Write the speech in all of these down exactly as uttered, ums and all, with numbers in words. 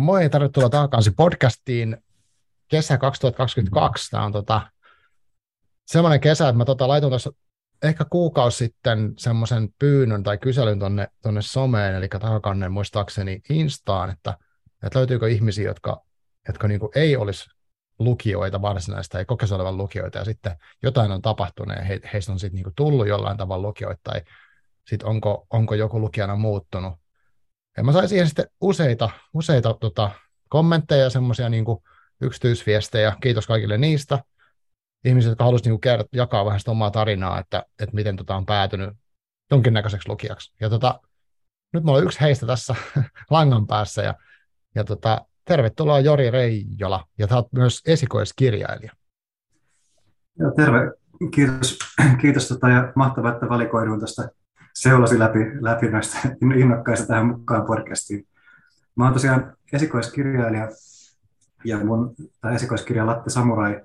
Moi, tervetuloa Taakansi podcastiin. Kesä kaksituhattakaksikymmentäkaksi. Tämä on tota, semmoinen kesä, että mä tota, laitoin tuossa ehkä kuukausi sitten semmoisen pyynnön tai kyselyn tonne, tonne someen, eli Taakannen muistaakseni Instaan, että, että löytyykö ihmisiä, jotka, jotka niinku ei olisi lukijoita varsinaista, ei kokeisi olevan lukijoita, ja sitten jotain on tapahtunut, ja he, heistä on sitten niinku tullut jollain tavalla lukijoita, tai sitten onko, onko joku lukijana muuttunut. Ja mä sain siihen sitten useita, useita tota, kommentteja ja semmoisia niinku yksityisviestejä. Kiitos kaikille niistä. Ihmiset, jotka halusivat niinku kertoa, jakaa vähän sitä omaa tarinaa, että, että miten tota on päätynyt jonkinnäköiseksi lukijaksi. Ja tota, nyt mulla on yksi heistä tässä langan päässä. Ja, ja tota, tervetuloa Jori Reijola. Ja sä oot myös esikoiskirjailija. Ja terve. Kiitos. Kiitos tota, ja mahtavaa, että valikoiduin tästä seulasi läpi, läpi näistä innokkaista tähän mukaan podcastiin. Mä oon tosiaan esikoiskirjailija ja mun tämä esikoiskirja Latte Samurai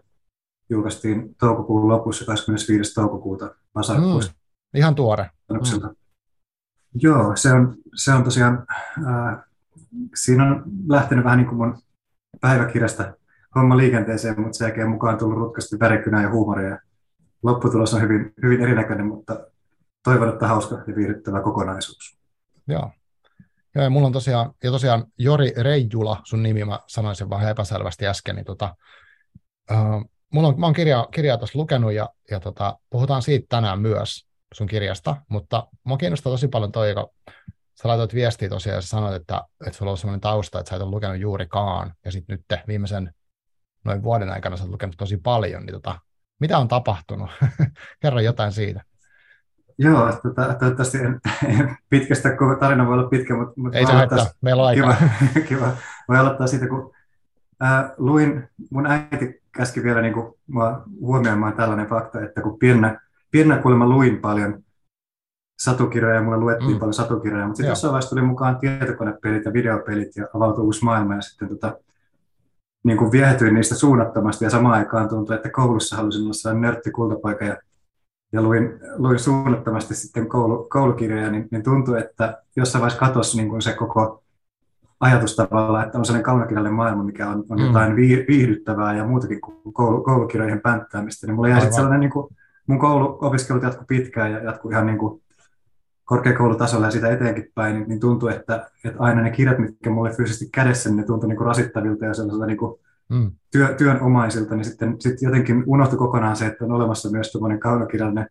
julkaistiin toukokuun lopussa kahdeskymmenesviides toukokuuta Basarissa. Mm, ihan tuore. Mm. Joo, se on, se on tosiaan, äh, siinä on lähtenyt vähän niin kuin mun päiväkirjasta homma liikenteeseen, mutta sen jälkeen mukaan on tullut rutkasti värikynää ja huumoria. Lopputulos on hyvin, hyvin erinäköinen, mutta toivon, että hauska ja viihdyttävä kokonaisuus. Joo. Joo, ja mulla on tosiaan, ja tosiaan Jori Reijola, sun nimi, mä sanoin sen vähän epäselvästi äsken, niin tota, äh, mulla on, mä oon kirjaa, kirjaa tuossa lukenut, ja, ja tota, puhutaan siitä tänään myös sun kirjasta, mutta mua kiinnostaa tosi paljon toi, joka sä laitoit viestiä tosiaan, ja sä sanoit, että, että sulla on sellainen tausta, että sä et ole lukenut juurikaan, ja sitten nyt viimeisen noin vuoden aikana sä oot lukenut tosi paljon, niin tota, mitä on tapahtunut? Kerro jotain siitä. Joo, toivottavasti en, en pitkästä, kun tarina voi olla pitkä, mutta, mutta ei se haittaa, meillä on aikaa. Kiva, kiva. Voi aloittaa siitä, kun äh, luin, mun äiti käski vielä niin kuin, mä huomioimaan tällainen fakta, että kun piennä, piennä kuulemma luin paljon satukirjoja, ja mulle luettiin mm. paljon satukirjoja, mutta sitten jossain vaiheessa tuli mukaan tietokonepelit ja videopelit, ja avautui uusi maailma, ja sitten tota, niin kuin viehätyin niistä suunnattomasti, ja samaan aikaan tuntui, että koulussa halusin olla sellainen nörttikultapaikka, ja ja luin, luin suunnattomasti sitten koulu, koulukirjoja, niin, niin tuntui, että jossain vaiheessa katosi niin kuin se koko ajatus tavallaan, että on sellainen kaunokirjallinen maailma, mikä on, on mm. jotain viihdyttävää ja muutakin kuin koulu, koulukirjojen pänttäämistä. Niin mulla jäi sitten sellainen, niin kuin, mun kouluopiskelut jatkui pitkään ja jatkui ihan niin kuin korkeakoulutasolla ja siitä eteenkin päin, niin, niin tuntui, että, että aina ne kirjat, mitkä mulle fyysisesti kädessä, niin ne tuntui niin kuin rasittavilta ja sellaiselta niin kuin Mm. Työ, työnomaisilta, niin sitten sit jotenkin unohtui kokonaan se, että on olemassa myös tuommoinen kaunokirjallinen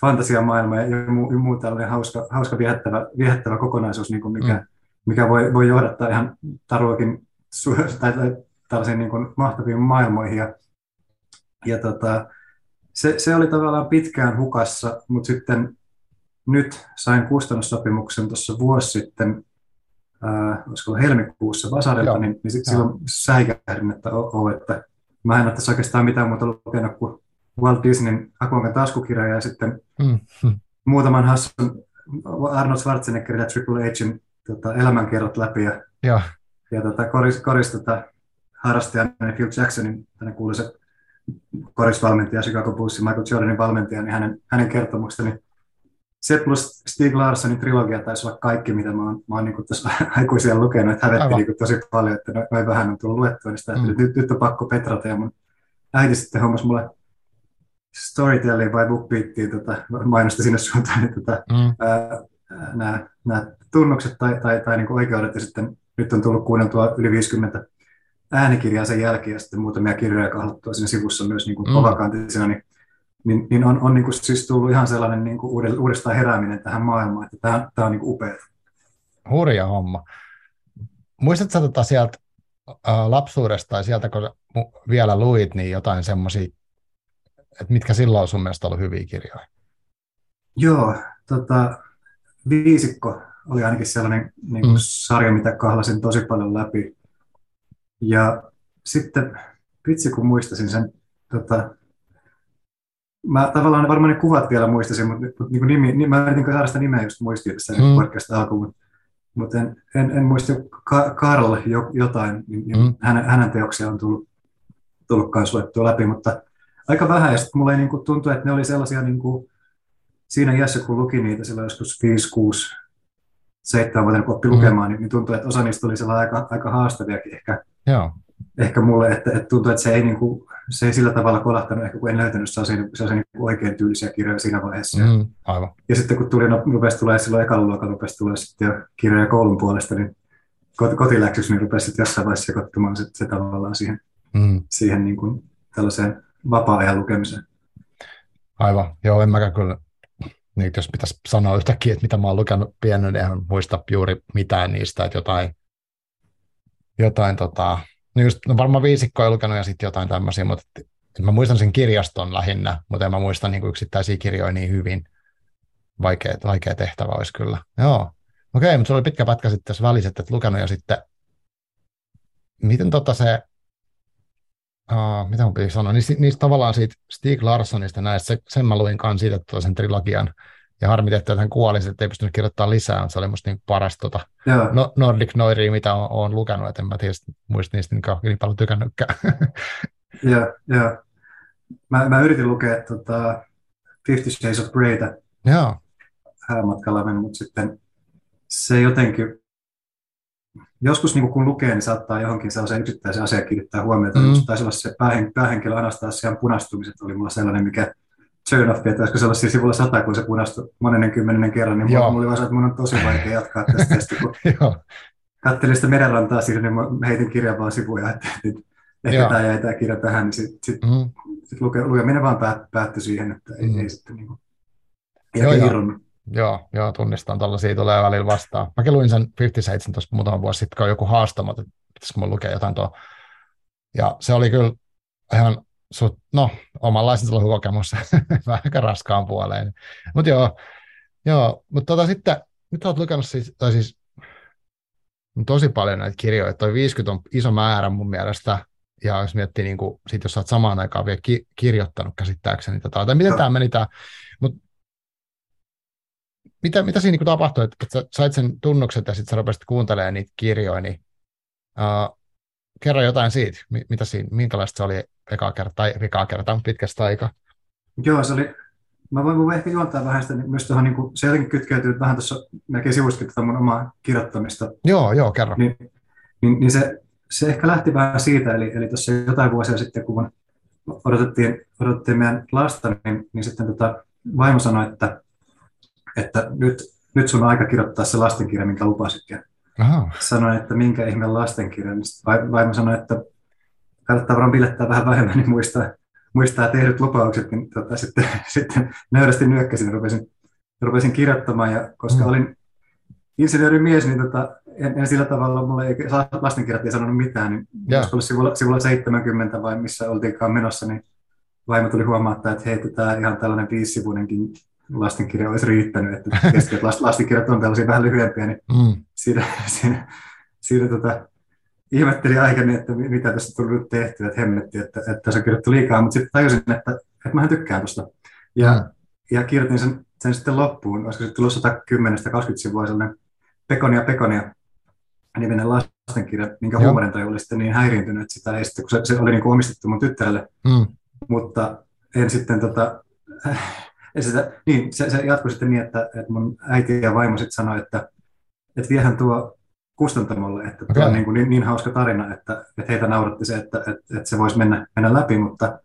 fantasiamaailma ja muu, muu tällainen hauska, hauska viehättävä, viehättävä kokonaisuus, niin kuin mikä, mm. mikä voi, voi johdattaa ihan taruakin tai, tai tällaisiin niin kuin mahtaviin maailmoihin. Ja, ja tota, se, se oli tavallaan pitkään hukassa, mutta sitten nyt sain kustannussopimuksen tuossa vuosi sitten, Äh, olisiko helmikuussa Basarilta, niin, niin silloin säikähdin, että oo, että mä en ole tässä oikeastaan mitään muuta lukenut kuin Walt Disneyn Akuankan taskukirja ja sitten mm-hmm. muutaman hassun Arnold Schwarzeneggerin ja Triple H:n tota, elämänkerrat läpi ja, ja. ja tota, koris, koris tota, harrastajan Phil Jacksonin, tänne kuului se korisvalmentaja, Chicago Bullsin Michael Jordanin valmentaja, niin hänen, hänen kertomuksestani. Se plus Stieg Larssonin trilogia taisi olla kaikki, mitä mä oon, mä oon niin tässä aikuisia lukenut, että hävetti niin tosi paljon, että noin vähän on tullut luettua, niin sitä, mm. nyt, nyt on pakko petrata, ja mun äiti sitten hommasi mulle Storytelliin vai Bookbeatiin tota, mainosta sinne suuntaan, että tota, mm. nämä tunnukset tai, tai, tai niin oikeudet, ja sitten nyt on tullut kuunneltua yli viisikymmentä äänikirjaa sen jälkeen, ja sitten muutamia kirjoja kahlattua siinä sivussa myös niin mm. kovakantisena, niin Niin, niin on, on niin kuin siis tullut ihan sellainen niin kuin uudestaan herääminen tähän maailmaan, että tämä, tämä on niin kuin upea. Hurja homma. Muistatko tota sieltä ä, lapsuudesta tai sieltä, kun vielä luit, niin jotain semmoisia, että mitkä silloin on sun mielestä ollut hyviä kirjoja? Joo, tota, Viisikko oli ainakin sellainen niin kuin mm. sarja, mitä kahlasin tosi paljon läpi. Ja sitten, vitsi kun muistasin sen, tota, mä tavallaan varmaan ne kuvat vielä muistasin, mutta niin nimi, niin mä yritin saada sitä nimeä just muistiin tässä mm. podcasta alkuun, mutta en, en, en muista Ka- Karl jotain, niin mm. hänen, hänen teoksiaan on tullut, tullut kanssa luettua läpi, mutta aika vähän, ja sitten mulla ei niin kuin tuntu, että ne oli sellaisia, niin kuin, siinä iässä kun luki niitä silloin joskus viisi kuusi seitsemänvuotiaana kun oppi mm. lukemaan, niin tuntuu, että osa niistä oli aika, aika haastaviakin ehkä, ehkä mulle, että, että tuntuu, että se ei, niin kuin, se ei sillä tavalla kolahtanut, ehkä kun en löytänyt sellaisia niin oikein tyylisiä kirjoja siinä vaiheessa. Mm. Aivan. Ja sitten kun tuli, no, rupesi tulee silloin ekalla luokalla, rupesi tulee sitten kirjoja koulun puolesta, niin kot, kotiläksyksi niin rupesi sitten jossain vaiheessa sekoittumaan sit se tavallaan siihen, mm. siihen niin kuin tällaiseen vapaa-ajan lukemiseen. Aivan, joo, en mäkään kyllä. Niin, jos pitäisi sanoa yhtäkkiä, että mitä mä oon lukenut pienen, niin en muista juuri mitään niistä, että jotain, jotain tota, no just, no varmaan viisikkoa ei lukenut ja sitten jotain tämmöisiä, mutta mä muistan sen kirjaston lähinnä, mutta en mä muista niin kuin yksittäisiä kirjoja niin hyvin. Vaikea, vaikea tehtävä olisi kyllä. Joo, okei, mutta se oli pitkä pätkä sitten tässä välissä, että et lukenut ja sitten, miten tota se, uh, mitä mun piti sanoa, niistä, niistä tavallaan siitä Stieg Larssonista näistä, sen mä luin kanssa siitä tuota sen trilogian, ja harmi tehty, että hän kuoli, että ei pystynyt kirjoittamaan lisää, se oli musta niin paras tota, no, Nordic Noiria, mitä olen, olen lukenut, et en mä tiedä, muista niistä niin, niin paljon tykännytkään. Joo, joo. Mä, mä yritin lukea tota, Fifty Shades of Greytä häämatkalla, mutta sitten se jotenkin, joskus niin kun lukee, niin saattaa johonkin sellaisen yksittäisen asian kiinnittää huomiota, mm. mutta taisi olla se päähen, päähenkilö Anastasian punastumiset, oli mulla sellainen, mikä turn off, että olisiko sellaisia sivulla sata, kun se punastui monen kymmenennen kerran, niin mulla, mulla oli vaan se, että mun on tosi vaikea jatkaa tästä testi, kun katselin sitä merenrantaa siinä, niin mä heitin kirjan vaan sivuja, että ehkä tämä jäi tämä kirja tähän, niin sitten sit, mm. sit luke, lukeminen vaan päät, päättyi siihen, että ei, mm. ei sitten niin kuin, ei kiirronnut. Joo, joo, tunnistan, tuollaisia tulee välillä vastaan. Mäkin luin sen viisikymmentäseitsemän tuossa muutama vuosi sitten, kun joku haastamat, että pitäisikö mun lukea jotain tuo. Ja se oli kyllä ihan, suht, no, omanlaisen oli kokemus vähän raskaan puoleen. Mutta joo, joo mutta tota, sitten, nyt olet lukenut siis, tai siis, tosi paljon näitä kirjoja. Toi viisikymmentä on iso määrä mun mielestä. Ja jos miettii, niin kuin, sit jos olet samaan aikaan vielä ki- kirjoittanut käsittääkseni tätä, tai miten tämä meni tämä, mutta Mitä, mitä siinä niin tapahtui, että, että sait sen tunnukset ja sitten sä rupesit kuuntelemaan niitä kirjoja, niin uh, kerro jotain siitä, mitä siinä, minkälaista se oli ekaa kertaa, tai ekaa kertaa pitkästä aikaa. Joo, se oli, mä voin ehkä juontaa vähän sitä, niin myös tuohon, niin kuin, se jotenkin kytkeytynyt vähän tuossa, melkein sivustakin tätä mun omaa kirjoittamista. Joo, joo, kerro. Niin, niin, niin se, se ehkä lähti vähän siitä, eli, eli tuossa jotain vuosia sitten, kun odotettiin, odotettiin meidän lasta, niin, niin sitten tota, vaimo sanoi, että että nyt, nyt sun on aika kirjoittaa se lastenkirja, minkä lupasitkin. Sanoin, että minkä ihmeen lastenkirja. Vaimo sanoi, että kannattaa varmaan bilettää vähän vähemmän, niin muistaa, muistaa tehdyt lupaukset. Niin, tota, sitten, sitten nöyrästi nyökkäsin ja rupesin, rupesin kirjoittamaan. Ja koska mm. olin insinöörimies, niin tota, en, en sillä tavalla, mulle ei, lastenkirjat ei sanonut mitään. Niin yeah. Jos oli sivulla, sivulla seitsemänkymmentä vai missä oltiinkaan menossa, niin vaimo tuli huomauttaa, että hei, tämä ihan tällainen viisivuodenkin lastenkirja olisi riittänyt, että lastenkirjat on tällaisia vähän lyhyempiä, niin mm. siinä, siinä, siinä tota, ihmettelin aikana, että mitä tässä tuli nyt tehty, että hemmetti, että, että tässä on kirjoittu liikaa, mutta sitten tajusin, että, että mähän tykkään tuosta. Ja, mm. ja kirjoitin sen, sen sitten loppuun, olisiko se tullut sata kymmenen kaksikymmentä sivua sellainen Pekonia Pekonia niminen lastenkirja, minkä huumorintaju oli sitten niin häiriintynyt, että sitä ei sitten, kun se, se oli niin kuin omistettu mun tyttärelle, mm. mutta en sitten tota... Sitä, niin, se, se jatkui sitten niin, että, että mun äiti ja vaimo sitten sanoi, että, että viehän tuo kustantamolle, että okay. Tuo on niin, kuin niin, niin hauska tarina, että, että heitä nauratti se, että, että, että se voisi mennä, mennä läpi, mutta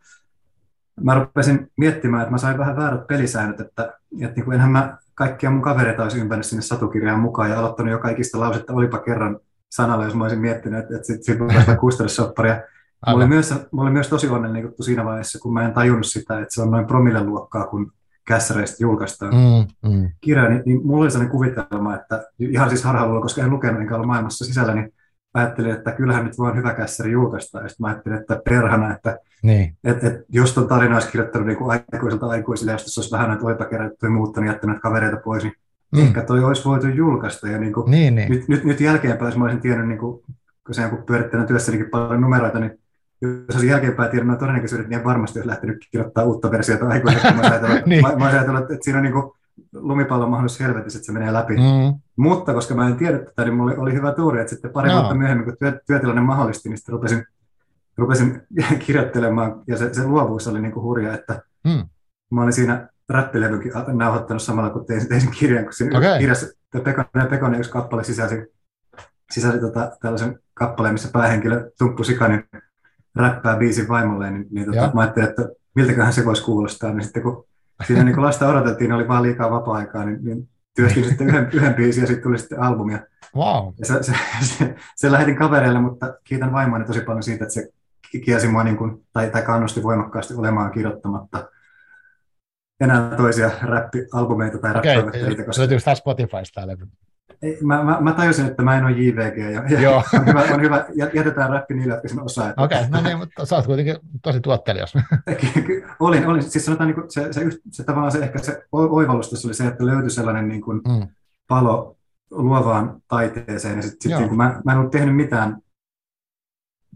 mä rupesin miettimään, että mä sain vähän väärät pelisäännöt, että, että niin kuin enhän mä kaikkia mun kavereita olisi ympärnyt sinne satukirjaan mukaan ja aloittanut jo kaikista lausetta, olipa kerran sanalla, jos mä olisin miettinyt, että, että sitten voisi olla kustannussopparia. Mä olin, myös, mä olin myös tosi onnellinen juttu siinä vaiheessa, kun mä en tajunnut sitä, että se on noin promillen luokkaa, kun kässäreistä julkaistaan mm, mm. kirjaa, niin, niin mulla oli sellainen kuvitelma, että ihan siis harhaluulla, koska en lukenut enkä ollut maailmassa sisällä, niin ajattelin, että kyllähän nyt vaan hyvä kässäri julkaistaan. Ja sitten ajattelin, että perhana, että niin. et, et, jos ton tarina olisi kirjoittanut niin kuin aikuiselta aikuisille, ja jos olisi vähän noita oipakerättyä ja muuttanut, jättänyt kavereita pois, niin mm. ehkä toi olisi voitu julkaista. Ja niin kuin niin, niin. Nyt, nyt, nyt jälkeenpäin, jos mä olisin tiennyt, niin kuin, kun se pyörittänyt työssänikin paljon numeroita, niin jos olisi jälkeenpäin tiedon noin todennäköisyydet, niin en varmasti olisi lähtenyt kirjoittaa uutta versiota aikuisesti. Mä olisin ajatellut, että siinä on niin lumipallon mahdollisuus helvetissä, että se menee läpi. Mm. Mutta koska mä en tiedä tätä, niin mulla oli hyvä tuuri, että sitten pari no. vuotta myöhemmin, kun työ, työtilanne mahdollisti, niin sitten rupesin, rupesin kirjoittelemaan, ja se, se luovuus oli niin hurja, että mm. mä olin siinä räppilevykin nauhoittanut samalla, kun tein, tein sen kirjan, kun siinä okay. kirjassa Pekonen, Pekonen yksi kappale sisäsi, sisäsi tota, tällaisen kappaleen, missä päähenkilö Tumppu Sikanen räppää biisin vaimolleen, niin, niin tota, mä ajattelin, että miltäköhän se voisi kuulostaa, niin sitten kun siinä niin kun lasta odotettiin, oli vaan liikaa vapaa-aikaa, niin, niin työstin sitten yhden, yhden biisin ja sitten tuli sitten albumia. Wow. Ja se, se, se, se lähetin kavereille, mutta kiitän vaimoani tosi paljon siitä, että se kielsi mua niin kuin, tai, tai kannusti voimakkaasti olemaan kirjoittamatta enää toisia räppialbumeita tai okay. räppäyvätteitä. Koska... Löytyykö tämä Spotifysta levy? Mä, mä, mä tajusin, että mä en ole J V G ja, ja on, hyvä, on hyvä, jätetään räppi niille, jotka sen osaa. Että... Okei, okay, no niin, mutta sä oot kuitenkin tosi tuottelias. olin, olin. Siis sanotaan, niin kuin se, se, se, se, tavallaan se, ehkä se oivallus tässä oli se, että löytyi sellainen niin kuin mm. palo luovaan taiteeseen. Ja sit, sit, niin kuin mä, mä en ollut tehnyt mitään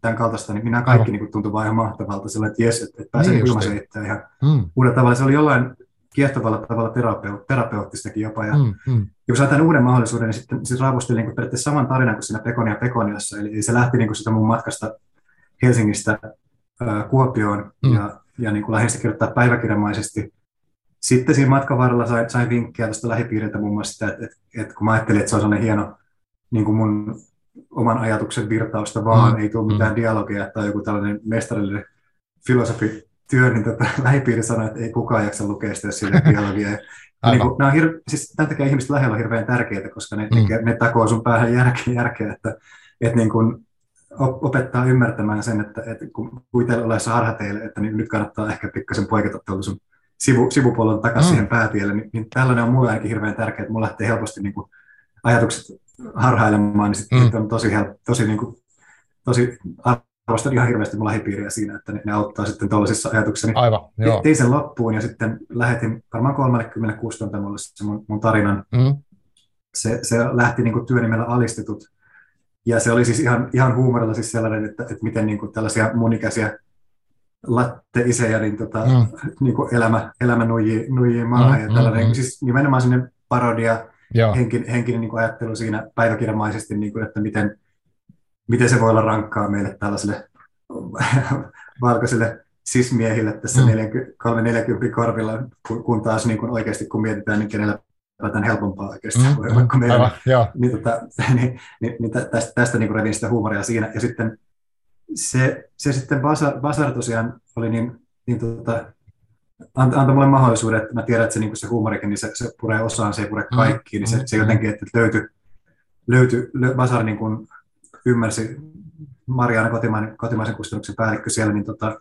tämän kaltaista, niin minä kaikki niin kuin, tuntui vaan ihan mahtavalta. Sillä, että jes, että et pääsee niin ilmaisen itseään ihan mm. uudella tavalla. Se oli jollain kiehtovalla tavalla terapeut, terapeuttistakin jopa. Ja, mm, mm. ja kun sain tämän uuden mahdollisuuden, niin sitten siis raavustelin niin periaatteessa saman tarinan kuin siinä Pekonia Pekoniassa. Eli se lähti niin kuin, sitä mun matkasta Helsingistä ää, Kuopioon mm. ja, ja niin kuin, lähdin sitä kirjoittaa päiväkirjamaisesti. Sitten siinä matkan varrella sain, sain vinkkejä tuosta lähipiiriltä muun muassa sitä, että, että, että kun mä ajattelin, että se on sellainen hieno niin kuin mun oman ajatuksen virtausta, vaan mm. ei tule mitään dialogia tai joku tällainen mestarillinen filosofityö, niin tota, lähipiiri sanoi, että ei kukaan jaksa lukea sitä, jos siinä dialogia. Niin kun, nämä on hir- siis tämän takia ihmiset lähellä on hirveän tärkeitä, koska ne, mm. ne, ne takoo sun päähän järkeä, järkeä että, että niin kun opettaa ymmärtämään sen, että, että kun kuitenkin ollaessa harhateille, että niin nyt kannattaa ehkä pikkasen poiketa tuolla sun sivu, sivupuolella takaisin mm. siihen päätielle, niin, niin tällainen on mulle ainakin hirveän tärkeää, että mulla lähtee helposti niin kun ajatukset harhailemaan, niin sitten mm. on tosi, tosi, niin kuin, tosi arvostan ihan hirveästi mun lähipiiriä siinä, että ne, ne auttaa sitten tuollaisissa ajatuksissa. Aivan, joo. Tein sen loppuun ja sitten lähetin varmaan kolmekymmentäkuusi tuntemulle se mun, mun tarinan. Mm. Se, se lähti niin kuin työnimellä Alistetut ja se oli siis ihan, ihan huumorilla siis sellainen, että, että miten niin kuin tällaisia mun ikäisiä latte-isejä niin tota, mm. niin kuin elämä, elämä nuijii, nuijii maahan mm, ja tällainen. Mm, siis nimenomaan sinne parodia. Joo. Henkinen, henkinen niin kuin ajattelu siinä päiväkirjamaisesti, niin kuin, että miten, miten se voi olla rankkaa meille tällaisille valkoisille sismiehille tässä kolmekymmentä neljäkymmentä korvilla, kun taas niin kuin oikeasti kun mietitään, niin kenellä päätään helpompaa oikeasti mm, voi olla kuin meillä. Niin, tota, niin, niin, niin tästä, tästä niin kuin revin sitä huumoria siinä. Ja sitten se, se sitten Basar, Basar tosiaan oli niin... niin tota, antoi mulle mahdollisuuden, että mä tiedän, että se, niin se huumorikin, niin se, se puree osaan, se ei pure kaikkiin, niin se, se jotenkin, että löytyi, löytyi Basari niin kuin ymmärsi, Mariana kotimainen, kotimaisen kustannuksen päällikkö siellä, niin, tota,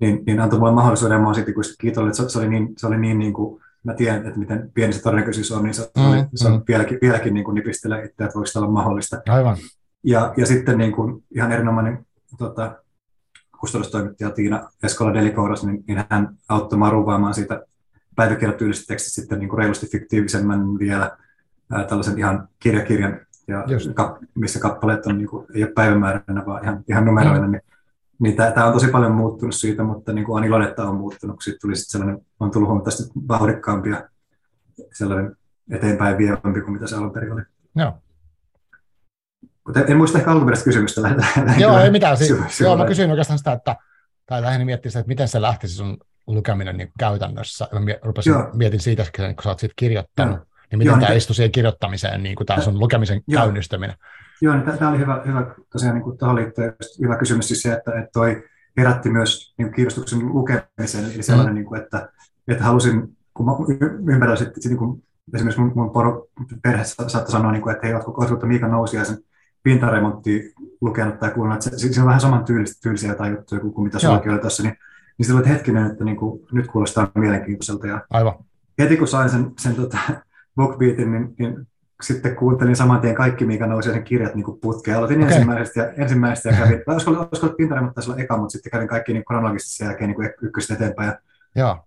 niin, niin antoi mulle mahdollisuuden, ja mä oon siitä kiitollinen, että se, se oli niin, se oli niin, niin kuin, mä tiedän, että miten pieni se todennäköisyys on, niin se, mm, se on mm. vieläkin, vieläkin niin kuin nipistelee itseä, että voiko sitä olla mahdollista. Aivan. Ja, ja sitten niin kuin, ihan erinomainen... Tota, kustannustoimittaja Tiina Eskola Delikoudas, niin, niin hän auttoi mua ruuvaamaan siitä päiväkirjatyyliset tekstit sitten niin kuin reilusti fiktiivisemmän vielä ää, tällaisen ihan kirjakirjan, ja kap, missä kappaleet on, niin kuin, ei ole päivämääränä, vaan ihan, ihan numeroina. Mm. Niin, niin tämä on tosi paljon muuttunut siitä, mutta niin kuin on iloinen, että on muuttunut. Siitä tuli sellainen, on tullut huomattavasti vauhdikkaampi ja sellainen eteenpäin vievämpi kuin mitä se alun perin oli. No. En, en muista ehkä alkuperäistä kysymystä. Lähdetään joo, ei mitään. Si- su- joo, mä kysyin oikeastaan sitä, että, tai lähinnä miettii sitä, että miten se lähtisi sun lukeminen niin käytännössä. Mä rupesin, mietin siitä, kun sä oot siitä kirjoittanut, joo. niin miten joo, tämä niin istui siihen kirjoittamiseen, niin kuin tämä sun lukemisen joo. käynnistäminen. Joo, niin tämä oli hyvä, hyvä tosiaan niin tuohon liittyen hyvä kysymys siis se, että, että toi herätti myös niin kiinnostuksen lukemiseen, eli sellainen, mm. niin kuin, että, että halusin, kun mä ympärillä sitten, niin kuin, esimerkiksi mun, mun poro, perhe saattoi sanoa, niin kuin, että hei, ootko Miika Nousiaisen pintaremonttia lukenut tai kuunnellut, että se on vähän saman tyylisiä jotain juttuja kuin mitä sinullakin oli tuossa, niin, niin silloin hetkinen, että niin kuin, nyt kuulostaa mielenkiintoiselta. Ja aivan. Heti kun sain sen, sen tota, Bookbeatin, niin, niin sitten kuuntelin saman tien kaikki, mikä nousi sen kirjat niin putkeen. Aloitin okay. ensimmäisestä ja, ensimmäisestä ja kävin, olisiko ollut pintaremottia silloin eka, mutta sitten kävin kaikki niin kronologisesti sen jälkeen niin ykköstä eteenpäin. Ja,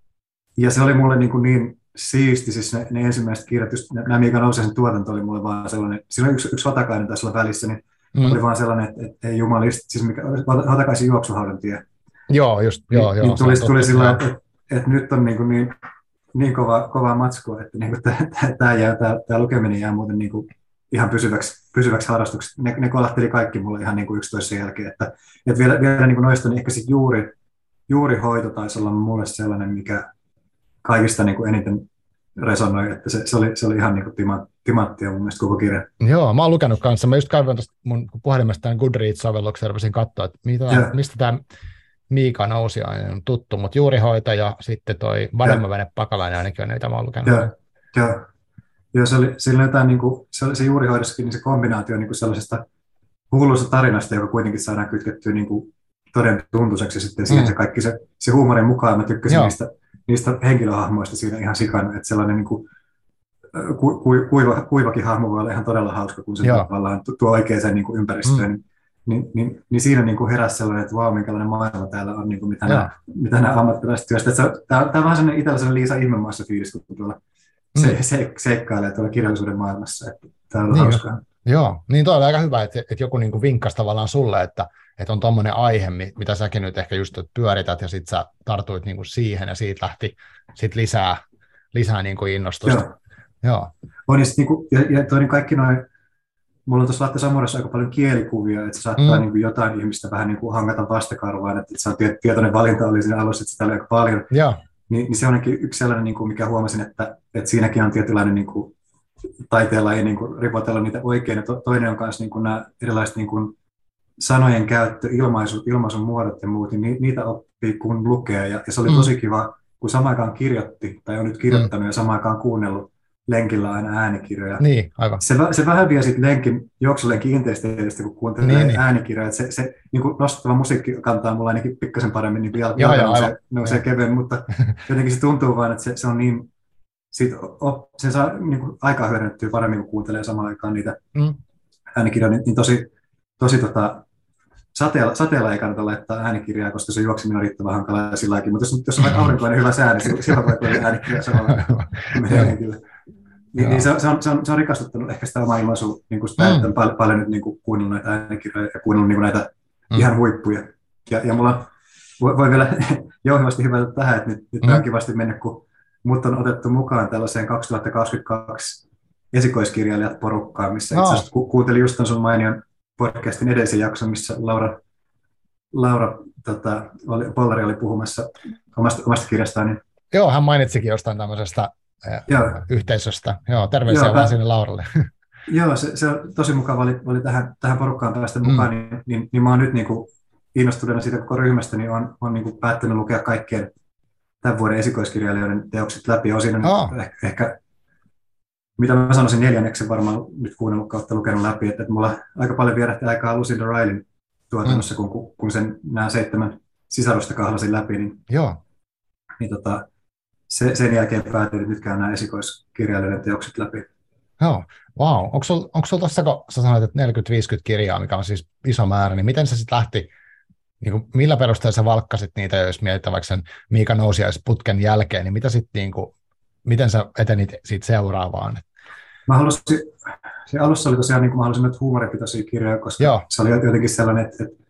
ja se oli mulle niin, niin siisti, siis ne, ne ensimmäiset kirjat, just nämä Miika Nousiaisen tuotanto oli mulle vaan sellainen, siinä yksi, yksi Vatakainen tässä välissä, niin mm. oli vaan sellainen, että et, ei jumalista, siis mikä, Vatakaisen Juoksuhaudan tie. Joo, just, joo, niin, joo. Niin tuli, tuli sillä että et, et nyt on niin, niin, niin kova, kova matskua, että niin tämä lukeminen jää muuten niin kuin ihan pysyväksi, pysyväksi harrastuksi. Ne, ne kolahteli kaikki mulle ihan niin kuin yksitoisen jälkeen, että et vielä, vielä niin kuin noista, niin ehkä sit juuri, juuri hoito taisi olla mulle sellainen, mikä kaikista niin kuin eniten resonoi, että se, se, oli, se oli ihan niin kuin tima, timanttia mun mielestä koko kirja. Joo, mä oon lukenut kanssa. Mä just kaivoin tuosta mun puhelimesta tämän Goodreads-sovelluksen, rupesin katsoa, että mitä, mistä tämä Miika Nousiainen on tuttu, mutta juurihoitaja, sitten toi Vademmävene Pakalainen ainakin on, mitä mä oon lukenut. Joo, joo. Joo, se oli silloin jotain, niin kuin, se, se juurihoidossakin niin se kombinaatio niin kuin sellaisesta hullusta tarinasta, joka kuitenkin saadaan kytkettyä niin kuin toden tuntuiseksi sitten siihen mm. se kaikki se, se huumorin mukaan. Mä tykkäsin Joo. niistä, niistä henkilöhahmoista siinä ihan sikana, että sellainen niin kuin, ku, ku, kuiva, kuivakin hahmo voi olla ihan todella hauska, kun se Joo. tavallaan tuo oikeaan niin kuin ympäristöön. Mm. Niin, niin, niin siinä niin kuin heräsi sellainen, että vau, minkälainen maailma täällä on, niin kuin mitä, nämä, mitä nämä ammattilaiset työstä. Tämä on vähän sellainen itäläisen Liisa Ihmemaassa fiilis, kun tuolla se, se, seikkailee tuolla kirjallisuuden maailmassa. Että tämä on niin, hauskaa. Joo, niin toi oli aika hyvä, että, että joku niin kuin vinkkasi tavallaan sulle, että, että on tommoinen aihe, mitä säkin nyt ehkä just pyörität, ja sitten sä tartuit niin kuin siihen, ja siitä lähti sit lisää, lisää niin kuin innostusta. Joo. Joo. On, ja, sit, ja, ja toi niin kaikki noin, mulla on tuossa Latte Samuraissa aika paljon kielikuvia, että se saattaa mm. niin kuin jotain ihmistä vähän niin kuin hankata vastakarvaan, että se on tietoinen valinta oli siinä alussa, että sitä oli aika paljon. Yeah. Ni, niin se on yksi sellainen, niin kuin mikä huomasin, että, että siinäkin on tietynlainen niin kuin taiteenlaji niin kuin ripotella niitä oikein. Ja to, toinen on myös niin kuin nämä erilaiset niin kuin sanojen käyttö, ilmaisu, ilmaisun muodot ja muut, niin niitä oppii kun lukee. Ja, ja se oli mm. tosi kiva, kun samaan aikaan kirjoitti tai on nyt kirjoittanut mm. ja samaan aikaan kuunnellut lenkillä aina äänikirjoja. Niin, aivan. Se, se vähän vie sitten lenkin, juoksulenkin kiinteistöistä, kun kuuntelee niin, äänikirjoja. Se, se niin nostettava musiikki kantaa mulla ainakin pikkasen paremmin, niin vielä nousee, nousee kevyen, mutta jotenkin se tuntuu vaan, että se, se on niin, sit, op, se saa niin kuin aikaa hyödynnettyä paremmin, kun kuuntelee samaan aikaan niitä mm. äänikirjoja. Niin, niin tosi, tosi tota, sateella, sateella ei kannata laittaa äänikirjaa, koska se juoksiminen on riittävän hankalaa sillä lailla. Mutta jos, jos on aurinkoinen hyvä sää, niin silloin voi kuulla äänikirjaa samalla. Niin, niin se, on, se, on, se on rikastuttanut ehkä sitä omaa ilmaisua niin mm. paljon, paljon nyt niin kuin kuunnellut näitä äänikirjoja ja kuunnellut niin näitä mm. ihan huippuja. Ja, ja mulla voi, voi vielä jouhivasti hyvätä tähän, että nyt, nyt mm. on kivasti mennyt, kun mut on otettu mukaan tällaiseen kaksituhattakaksikymmentäkaksi esikoiskirjailijat porukkaan, missä no. itse asiassa ku, kuuntelin just ton sun mainion podcastin edellisen jakson, missä Laura, Laura tota, oli, Pollari oli puhumassa omasta, omasta kirjastaan. Niin... Joo, hän mainitsikin jostain tämmöisestä Joo. yhteisöstä. Joo, terveisiä Joo, vaan sinne Lauralle. Joo, se, se on tosi mukava oli, oli tähän, tähän porukkaan päästä mm. mukaan, niin, niin, niin mä oon nyt niin kuin innostuneena siitä koko ryhmästä, niin oon, oon niin kuin päättänyt lukea kaikkien tämän vuoden esikoiskirjailijoiden teokset läpi. Oon siinä oh. ehkä, ehkä, mitä mä sanoisin, neljänneksen varmaan nyt kuunnellut kautta lukenut läpi, että, että mulla aika paljon vierähti aikaa Lucinda Rileyn tuotannossa, mm. kun, kun sen nämä seitsemän sisarusta kahlasin läpi, niin, Joo. niin tota... Se, sen jälkeen päätin, että nyt käyn nämä esikoiskirjailijoiden teokset läpi. Joo, vau. Wow. Onko sinulla tuossa, kun sä sanoit, että neljäkymmentä viisikymmentä kirjaa, mikä on siis iso määrä, niin miten se sitten lähti, niin kuin, millä perusteella sä valkkasit niitä, jos mietitään vaikka sen Miika Nousiaisputken jälkeen, niin, mitä sit, niin kuin, miten sä etenit siitä seuraavaan? Mä halusin, se alussa oli tosiaan, niin kuin mä halusin nyt huumoripitoisia kirjoja, koska Joo. se oli jotenkin sellainen, että, että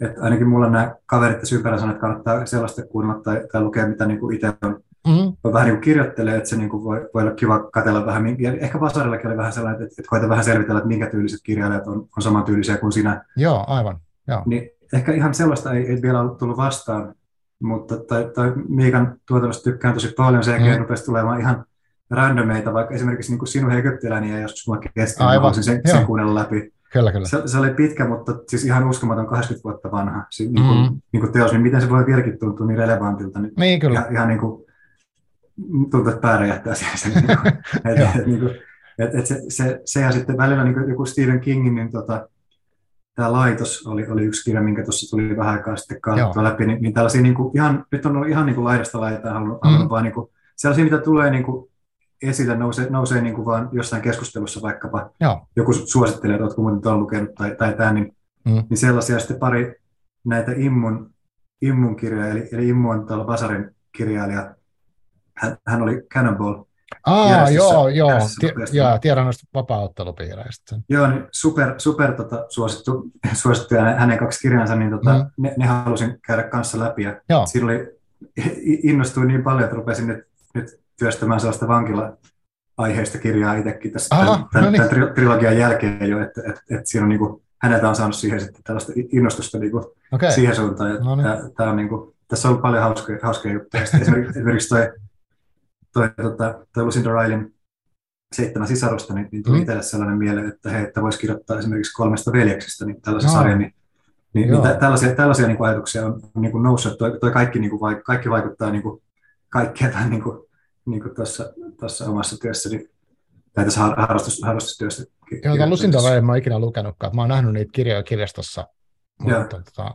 että ainakin mulla nämä kaverit ja syyperä sanat kannattaa sellaista kuunnella tai, tai lukea, mitä niin kuin itse on. Mm-hmm. Voi vähän niin kuin kirjoittelee, että se niin kuin voi, voi olla kiva katsella vähän, ja ehkä Basarillakin oli vähän sellainen, että, että koita vähän selvitellä, että minkä tyyliset kirjailijat on, on samantyylisiä kuin sinä. Joo, aivan. Joo. Niin ehkä ihan sellaista ei, ei vielä ollut tullut vastaan, mutta tai, tai Miikan tuotannosta tykkään tosi paljon, sen jälkeen mm. rupesi tulemaan ihan randomeita, vaikka esimerkiksi niin kuin sinun heköttiläni ja joskus mulla kesken, niin sen, sen kuunnella läpi. Kyllä, kyllä. Se, se oli pitkä, mutta siis ihan uskomaton kaksikymmentä vuotta vanha si, niin kuin, mm-hmm. niin kuin teos, niin miten se voi vieläkin tuntua niin relevantilta. Niin, niin kyllä. Ja, ihan niin kuin tuntuu, että pää räjähtää siihen. Se ja sitten välillä niin joku Stephen Kingin niin tota, tämä Laitos oli, oli yksi kirja, minkä tuossa tuli vähän aikaa sitten katsottua läpi. Niin, niin tällaisia niin kuin, ihan, nyt on ollut ihan niin kuin laidasta laitaan halunnut, mm-hmm. halunnut vaan niin kuin, sellaisia, mitä tulee niin kuin, esille nousee, nousee niin kuin vaan jossain keskustelussa vaikkapa Joo. joku suosittelee, että oletko muuten tuon lukenut tai, tai tämän, niin, mm. niin sellaisia sitten pari näitä Immun, Immun kirjoja, eli, eli Immu on täällä Basarin kirjailija, hän, hän oli Cannonball. Aa, joo, joo, Ti- joo tiedän noista vapaa-ottelupiireistä. Joo, niin super, super tota, suosittu, suosittu ja hänen kaksi kirjansa, niin tota, mm. ne, ne halusin käydä kanssa läpi ja siinä oli, innostuin niin paljon, että rupesin nyt, nyt työstämään sellaista vankila-aiheista kirjaa itsekin tässä Aha, tämän, no niin. tämän trilogian jälkeen jo, että et, et siinä on niin kuin, häneltä on saanut siihen sitten tällaista innostusta niin kuin okay. siihen suuntaan. No niin. tää, tää on niin kuin, tässä on paljon hauskoja, hauskoja juttuja. Esimerkiksi toi toi, tota, toi Lucinda Rileyn seitsemän sisarusta, niin, niin tuli mm. itselle sellainen mieleen, että hei, että voisi kirjoittaa esimerkiksi kolmesta veljeksestä niin tällaisen no. sarjan, niin, niin, niin tä, tällaisia, tällaisia niin kuin ajatuksia on niin kuin noussut, toi, toi kaikki, niin kuin, kaikki vaikuttaa niin kuin, kaikkea tämän niin kuin, niin kuin tuossa, tuossa omassa työssäni, tai tässä harrastus, harrastustyössä. Joo, tämän Lucinda Rileyn mä oon ikinä lukenutkaan, mä oon nähnyt niitä kirjoja kirjastossa, mutta tota,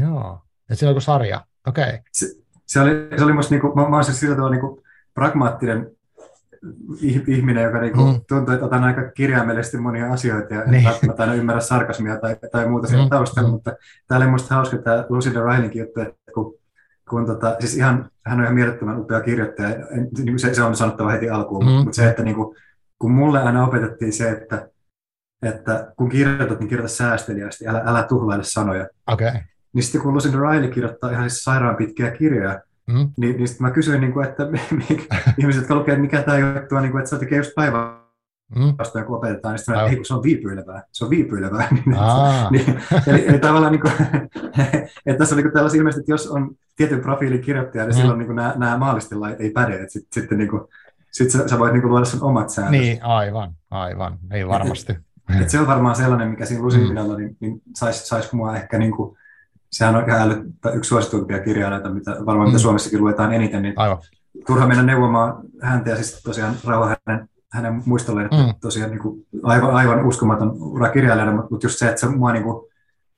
joo, että se on joku sarja, okei. Okay. Se, se oli, se oli musta, niinku, mä, mä oon siis sillä tavalla niinku pragmaattinen ihminen, joka niinku mm. tuntuu, että otan aika kirjaimellisesti monia asioita ja niin. en mä ymmärrä sarkasmia tai, tai muuta sen mm. taustalla, mm. mutta tää oli musta hauska tää Lucinda Rileynkin juttu, että kun, kun tota, siis ihan, hän on ihan mielettömän upea kirjoittaja, en, niin se, se on sanottava heti alkuun, mm. mutta se, että niinku, kun mulle aina opetettiin se, että, että kun kirjoitat, niin kirjoita säästeliästi, älä, älä tuhlaile sanoja. Okei. Okay. Niin sitten kun Lucinda Riley kirjoittaa ihan sairaan pitkiä kirjoja, mm. niin, niin sitten mä kysyin, että ihmiset, jotka lukee, että mikä tämä juttu on, että se tekee just päivää vastaan, kun opetetaan, niin sitten mä, ei kun se on viipyilevää, se on viipyilevää. niin, eli, eli tavallaan, niin kuin, että tässä on niin tällaisia ilmeisesti, että jos on tietyn profiilin kirjoittaja, niin mm. silloin niin nämä, nämä maalistilait ei päde, että sitten sit, niin sit sä, sä voit niin luoda sun omat säännöt. Niin, aivan, aivan, ei varmasti. Et, et se on varmaan sellainen, mikä siinä Lucindalla mm. niin, niin saisi sais mua ehkä... Niin kuin, sehän on yksi suosituimpia kirjailijoita, mitä varmaan mm. mitä Suomessakin luetaan eniten, niin aivan. turha mennä neuvomaan häntä, ja siis tosiaan rauha hänen, hänen muistolleen, mm. tosiaan niin kuin, aivan, aivan uskomaton ura kirjailijana, mutta, mutta just se, että se mua niin kuin,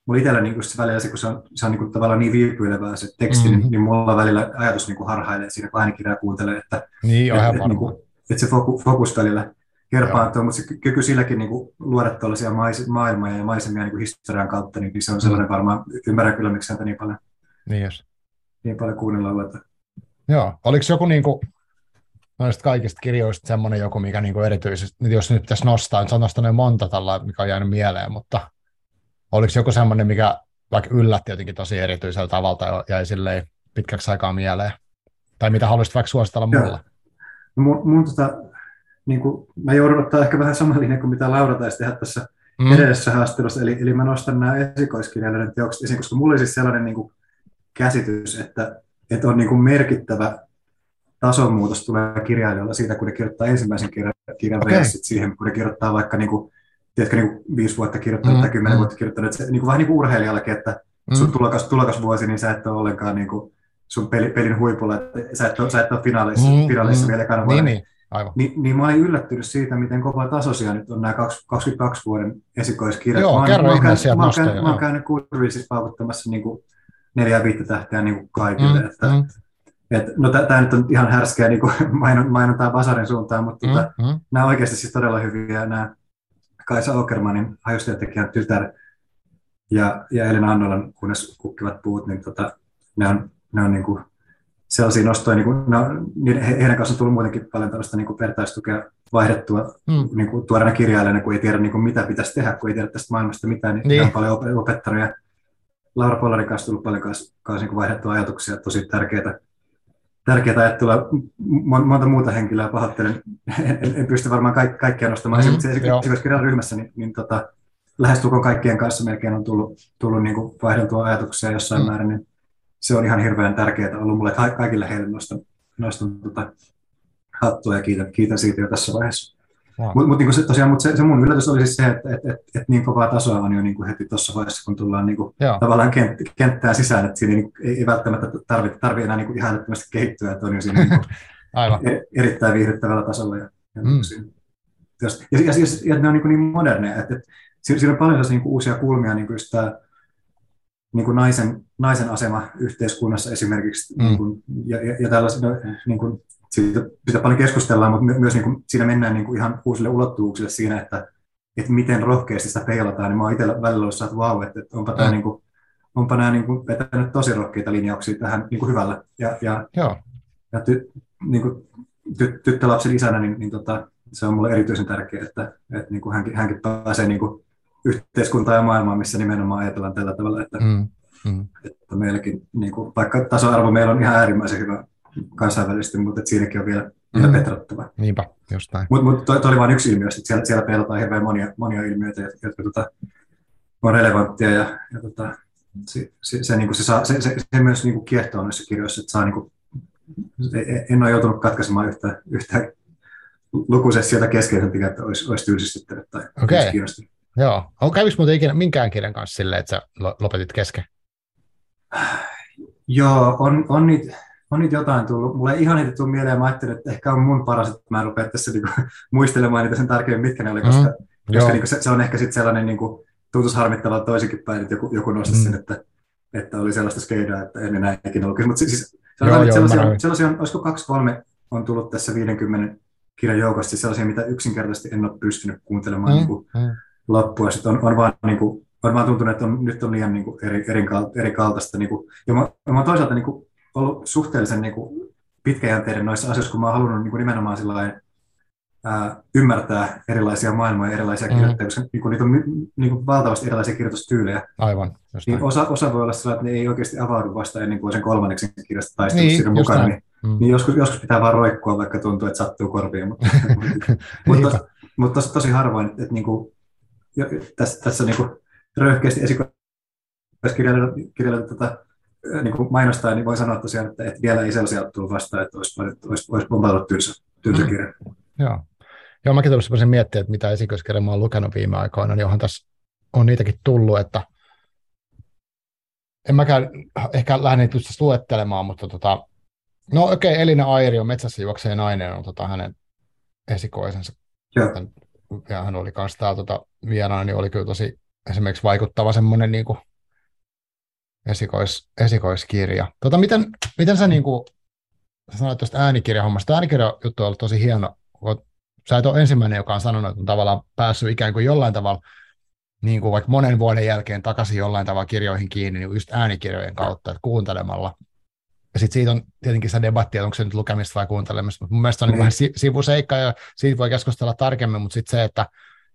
mulla itsellä niin just välillä se, kun se on, se on niin kuin, tavallaan niin viipyilevää se teksti, mm-hmm. niin, niin mulla välillä ajatus niin kuin harhailee siinä, kun aina kirjaa kuuntelee, että, niin, että, että, niin kuin, että se fokus, fokus välillä kerpaantuu, mutta se kyky silläkin niin kuin, luoda tuollaisia mais, maailmoja ja maisemia niin kuin historian kautta, niin se on sellainen varmaan, ymmärrän kyllä, miksi näitä niin paljon, niin, yes. niin paljon kuunnella luetaan. Joo, oliko joku niin kuin, noista kaikista kirjoista semmoinen joku, mikä niin kuin erityisesti, jos nyt pitäisi nostaa, niin se on nostanut monta tällä, mikä on jäänyt mieleen, mutta oliko joku semmoinen, mikä vaikka yllätti jotenkin tosi erityisellä tavalla ja jäi silleen pitkäksi aikaa mieleen? Tai mitä haluaisit vaikka suositella mulle? No, mun, mun tota... Niin kuin, mä joudun ottaa ehkä vähän sama linja kuin mitä Laura taisi tehdä tässä mm. edellisessä haastelussa, eli, eli mä nostan nämä esikoiskirjailijoiden teokset esiin, koska mulla oli siis sellainen niin kuin käsitys, että, että on niin kuin merkittävä tasomuutos tulee kirjailijoilla siitä, kun ne kirjoittaa ensimmäisen kirjan, kirjan okay. versit siihen, kun ne kirjoittaa vaikka niin kuin, tiedätkö, niin kuin viisi vuotta kirjoittanut mm. tai kymmenen vuotta kirjoittanut, se, niin kuin, vähän niin kuin urheilijallakin, että sun tulokas, tulokasvuosi, niin sä et ole ollenkaan niin kuin sun peli, pelin huipulla, että sä et ole, sä et ole finaaleissa, mm. finaaleissa mm. vielä kanavalla. Niin. Ni, niin mä olin yllättynyt siitä, miten kova tasoisia nyt on nämä kaksikymmentäkaksi vuoden esikoiskirjat. Joo, kerro ihmeisiä nostoja. Mä oon käynyt Goodreadsissa paukuttamassa niin kuin neljää viittä tähteä niin kuin kaikille. Mm, että, mm. et, no tämä nyt on ihan härskeä niin kuin mainontaa Basarin suuntaan, mutta mm, tota, mm. nämä oikeasti siis todella hyviä. Nämä Kaisa Åkermanin hajustajatekijän tytär ja, ja Elina Annolan Kunnes kukkivat puut, niin tota, ne on, ne on niin kuin sellaisia nostoja, niin kuin, no, heidän kanssaan on tullut muutenkin paljon tällaista niin vertaistukea vaihdettua mm. niin kuin tuoreena kirjailijana, kun ei tiedä niin kuin, mitä pitäisi tehdä, kun ei tiedä tästä maailmasta mitään, niin, niin. on paljon opettanut. Ja Laura Pollarin kanssa on tullut paljon kanssa, kanssa, niin kuin vaihdettua ajatuksia, tosi tärkeitä, tärkeitä ajattelua. Monta muuta henkilöä pahoittelen, en, en, en pysty varmaan kaik, kaikkia nostamaan. Mm. Esikoiskirjan ryhmässä niin, niin tota, lähestulkoon kaikkien kanssa melkein on tullut, tullut niin kuin vaihdeltua ajatuksia jossain mm. määrin, niin se on ihan hirveän tärkeää ollut mulle, että kaikille heille nostan, nostan tota hattua ja kiitän, kiitän siitä jo tässä vaiheessa. Wow. Mutta mut, niinku se, mut se, se mun yllätys oli siis se, että et, et, et niin kovaa tasoa on jo niinku heti tuossa vaiheessa, kun tullaan niinku tavallaan kent, kenttään sisään, että siinä niinku ei, ei välttämättä tarvitse tarvi enää niinku ihan älyttömästi kehittyä, että on jo siinä niinku erittäin viihdyttävällä tasolla. Ja, ja, mm. ja, ja, ja, ja ne on niinku niin moderneja, että et, siinä on paljon niinku uusia kulmia, niinku just tää, niin kuin naisen, naisen asema yhteiskunnassa esimerkiksi, mm. niin kuin, ja, ja, ja tällaisena, niin kuin, siitä, siitä paljon keskustellaan, mutta myös niin kuin, siinä mennään niin kuin ihan uusille ulottuvuuksille siinä, että, että miten rohkeasti sitä peilataan. Niin mä oon itsellä välillä ollut, että vau, että onpa, mm. niin kuin, onpa nämä niin kuin, vetänyt tosi rohkeita linjauksia tähän niin kuin hyvällä. Ja, ja, ja ty, niin kuin, ty, tyttölapsen isänä niin, niin tota, se on mulle erityisen tärkeää, että, että niin kuin hänkin, hänkin pääsee... Niin kuin, yhteiskuntaa ja maailmaa, missä nimenomaan ajatellaan tällä tavalla, että, mm, mm. että meilläkin, niin kuin, vaikka tasa-arvo meillä on ihan äärimmäisen hyvä kansainvälisesti, mutta siinäkin on vielä, vielä mm. petrattava. Niinpä, just näin. Mutta mut, toi, toi oli vain yksi ilmiö, että siellä, siellä peilataan hirveän monia, monia ilmiöitä, jotka tota, on relevanttia, ja, ja tota, se, se, se, se, se, se, se myös niin kuin kiehtoo noissa kirjoissa, että saa niin kuin, en ole joutunut katkaisemaan yhtään yhtä lukuisesti sieltä keskeisen pikä, että olisi, olisi tylsistyttänyt tai okay. olisi kiinnostunut. Joo. On kävis muuten ikinä minkään kirjan kanssa silleen, että sä lopetit kesken? Joo, on, on niitä. On nyt jotain tullut. Mulle ei ihan niitä tule mieleen. Mä ajattelin, että ehkä on mun paras, että mä en rupea tässä niinku muistelemaan niitä sen tarkemmin, mitkä ne oli, koska, mm, koska niinku se, se on ehkä sitten sellainen niinku, tuntuisharmittavaa toisinkin päin, että joku, joku nostaa mm. sen, että, että oli sellaista skeidaa, että en enää ikinä ollut. Mutta siis, joo, joo, sellaisia, on, sellaisia on, olisiko kaksi kolme on tullut tässä viidenkymmenen kirjan joukosta, siis sellaisia, mitä yksinkertaisesti en ole pystynyt kuuntelemaan mm, niinku mm. loppua. Sitten on, on vaan niinku, on vaan tuntunut, että on, nyt on liian niinku eri, eri, eri kaltaista. Niinku. Ja mä, mä toisaalta niinku, ollut suhteellisen niin kuin, pitkäjänteiden noissa asioissa, kun mä oon halunnut niin kuin, nimenomaan sillain, ää, ymmärtää erilaisia maailmoja, erilaisia mm-hmm. kirjoittajia, koska niin kuin, niitä on niin kuin, valtavasti erilaisia kirjoitustyylejä. Aivan. Niin osa, osa voi olla sellainen, että ne ei oikeasti avaudu vasta ennen kuin sen kolmanneksen kirjasta taistelussa niin, mukana. Niin, mm. niin joskus, joskus pitää vaan roikkua, vaikka tuntuu, että sattuu korviin. Mutta, mutta, tos, mutta tos, tosi harvoin, että, että niin kuin, tässä, tässä niin kuin, röyhkeästi esikoiskirjailijoille tätä niin kuin mainostaa, niin voi sanoa tosiaan, että et vielä ei sellaisia ole tullut vastaan, että olisi, olisi, olisi ollut tylsä, tylsä kirja. Mm. Joo. Joo, mäkin tullut semmoisen miettiä, että mitä esikoiskirjaa mä oon lukenut viime aikoina, niin onhan tässä on niitäkin tullut, että en mäkään ehkä lähde niitä just luettelemaan, mutta tota, no okei, okay, Elina Airi on Metsässä juoksee nainen, on tota hänen esikoisensa. Joo. Ja hän oli kanssa täällä tota, vieraana, niin oli kyllä tosi esimerkiksi vaikuttava semmoinen niin kuin Esikois, esikoiskirja. Tota, miten, miten sä, niin kuin, sä sanoit tuosta äänikirjahommasta? Äänikirjajuttu on ollut tosi hieno. Sä et ole ensimmäinen, joka on sanonut, että on tavallaan päässyt ikään kuin jollain tavalla, niin kuin vaikka monen vuoden jälkeen takaisin jollain tavalla kirjoihin kiinni, niin just äänikirjojen kautta, että kuuntelemalla. Ja sitten siitä on tietenkin sitä debattia, onko se nyt lukemista vai kuuntelemista. Mun mielestä se on niin vähän sivuseikka, ja siitä voi keskustella tarkemmin, mutta sitten se, että,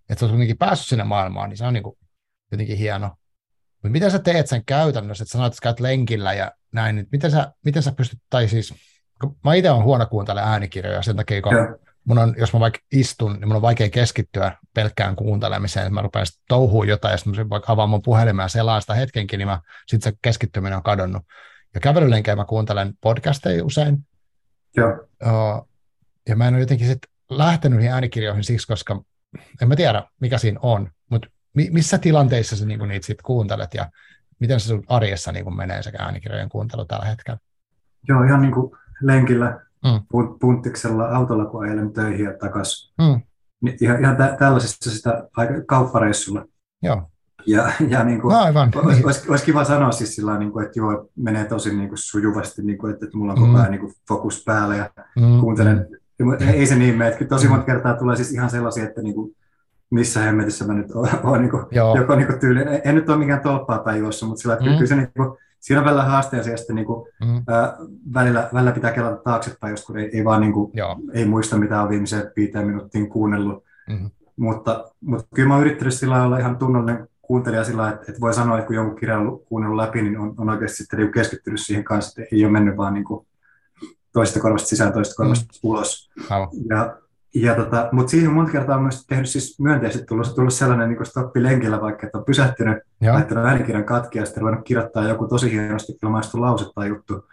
että sä oot kuitenkin päässyt sinne maailmaan, niin se on niin kuin jotenkin hieno. Mutta miten sä teet sen käytännössä, että sanoit, että sä käyt lenkillä ja näin, niin miten sä, miten sä pystyt, tai siis, mä itse olen huono kuuntelemaan äänikirjoja, sen takia, kun mun on, jos mä vaikka istun, niin mun on vaikea keskittyä pelkkään kuuntelemiseen, että mä rupean sitten touhuun jotain, ja sitten mä avaan mun puhelimen ja selaan sitä hetkenkin, niin mä, sit se keskittyminen on kadonnut. Ja kävelylenkejä mä kuuntelen podcasteja usein, ja, ja mä en ole jotenkin sitten lähtenyt niihin äänikirjoihin siksi, koska en mä tiedä, mikä siinä on, mutta missä tilanteissa sä niinku niitä sitten kuuntelet ja miten se sun arjessa niinku menee sekä äänikirjojen kuuntelu tällä hetkellä? Joo, ihan niinku lenkillä, mm. punttiksella, autolla kun ajelen töihin ja takaisin. Mm. Ihan, ihan tä- tällaisessa sitä kauppareissulla. Joo. Ja, ja niinku, no, aivan. Olisi, olisi, olisi kiva sanoa siis sillä tavalla, että joo, menee tosi niinku sujuvasti, niinku, että, että mulla on koko ajan mm. niinku fokus päällä ja mm. kuuntelen. Ei se niin mene, että tosi monta kertaa tulee siis ihan sellaisia, että niinku, missä hemmetissä mä nyt olen, niin kuin, joko niin tyyli, en nyt ole mikään tolppaa tai juossa, mutta sillä, mm. kyllä se, niin kuin, siinä on välillä haasteessa ja sitten niin kuin, mm. ä, välillä, välillä pitää kelata taaksepäin, jos ei, ei vaan niin kuin, ei muista, mitä on viimeiseen viiteen minuuttiin kuunnellut. Mm. Mutta, mutta kyllä mä oon yrittänyt sillä olla ihan tunnollinen kuuntelija sillä, että, että voi sanoa, että kun jonkun kirjan on kuunnellut läpi, niin on, on oikeasti sitten keskittynyt siihen kanssa, että ei ole mennyt vaan niin kuin, toista korvasta sisään, toista korvasta mm. ulos. Ja, Ja tota, mutta siihen monta kertaa on myös tehnyt siis myönteisesti tullut, tullut sellainen niin stoppi lenkillä, vaikka että on pysähtynyt, Joo. laittanut äänikirjan katkia ja sitten ruvennut kirjoittaa joku tosi hienosti ilmaistu lause tai juttu,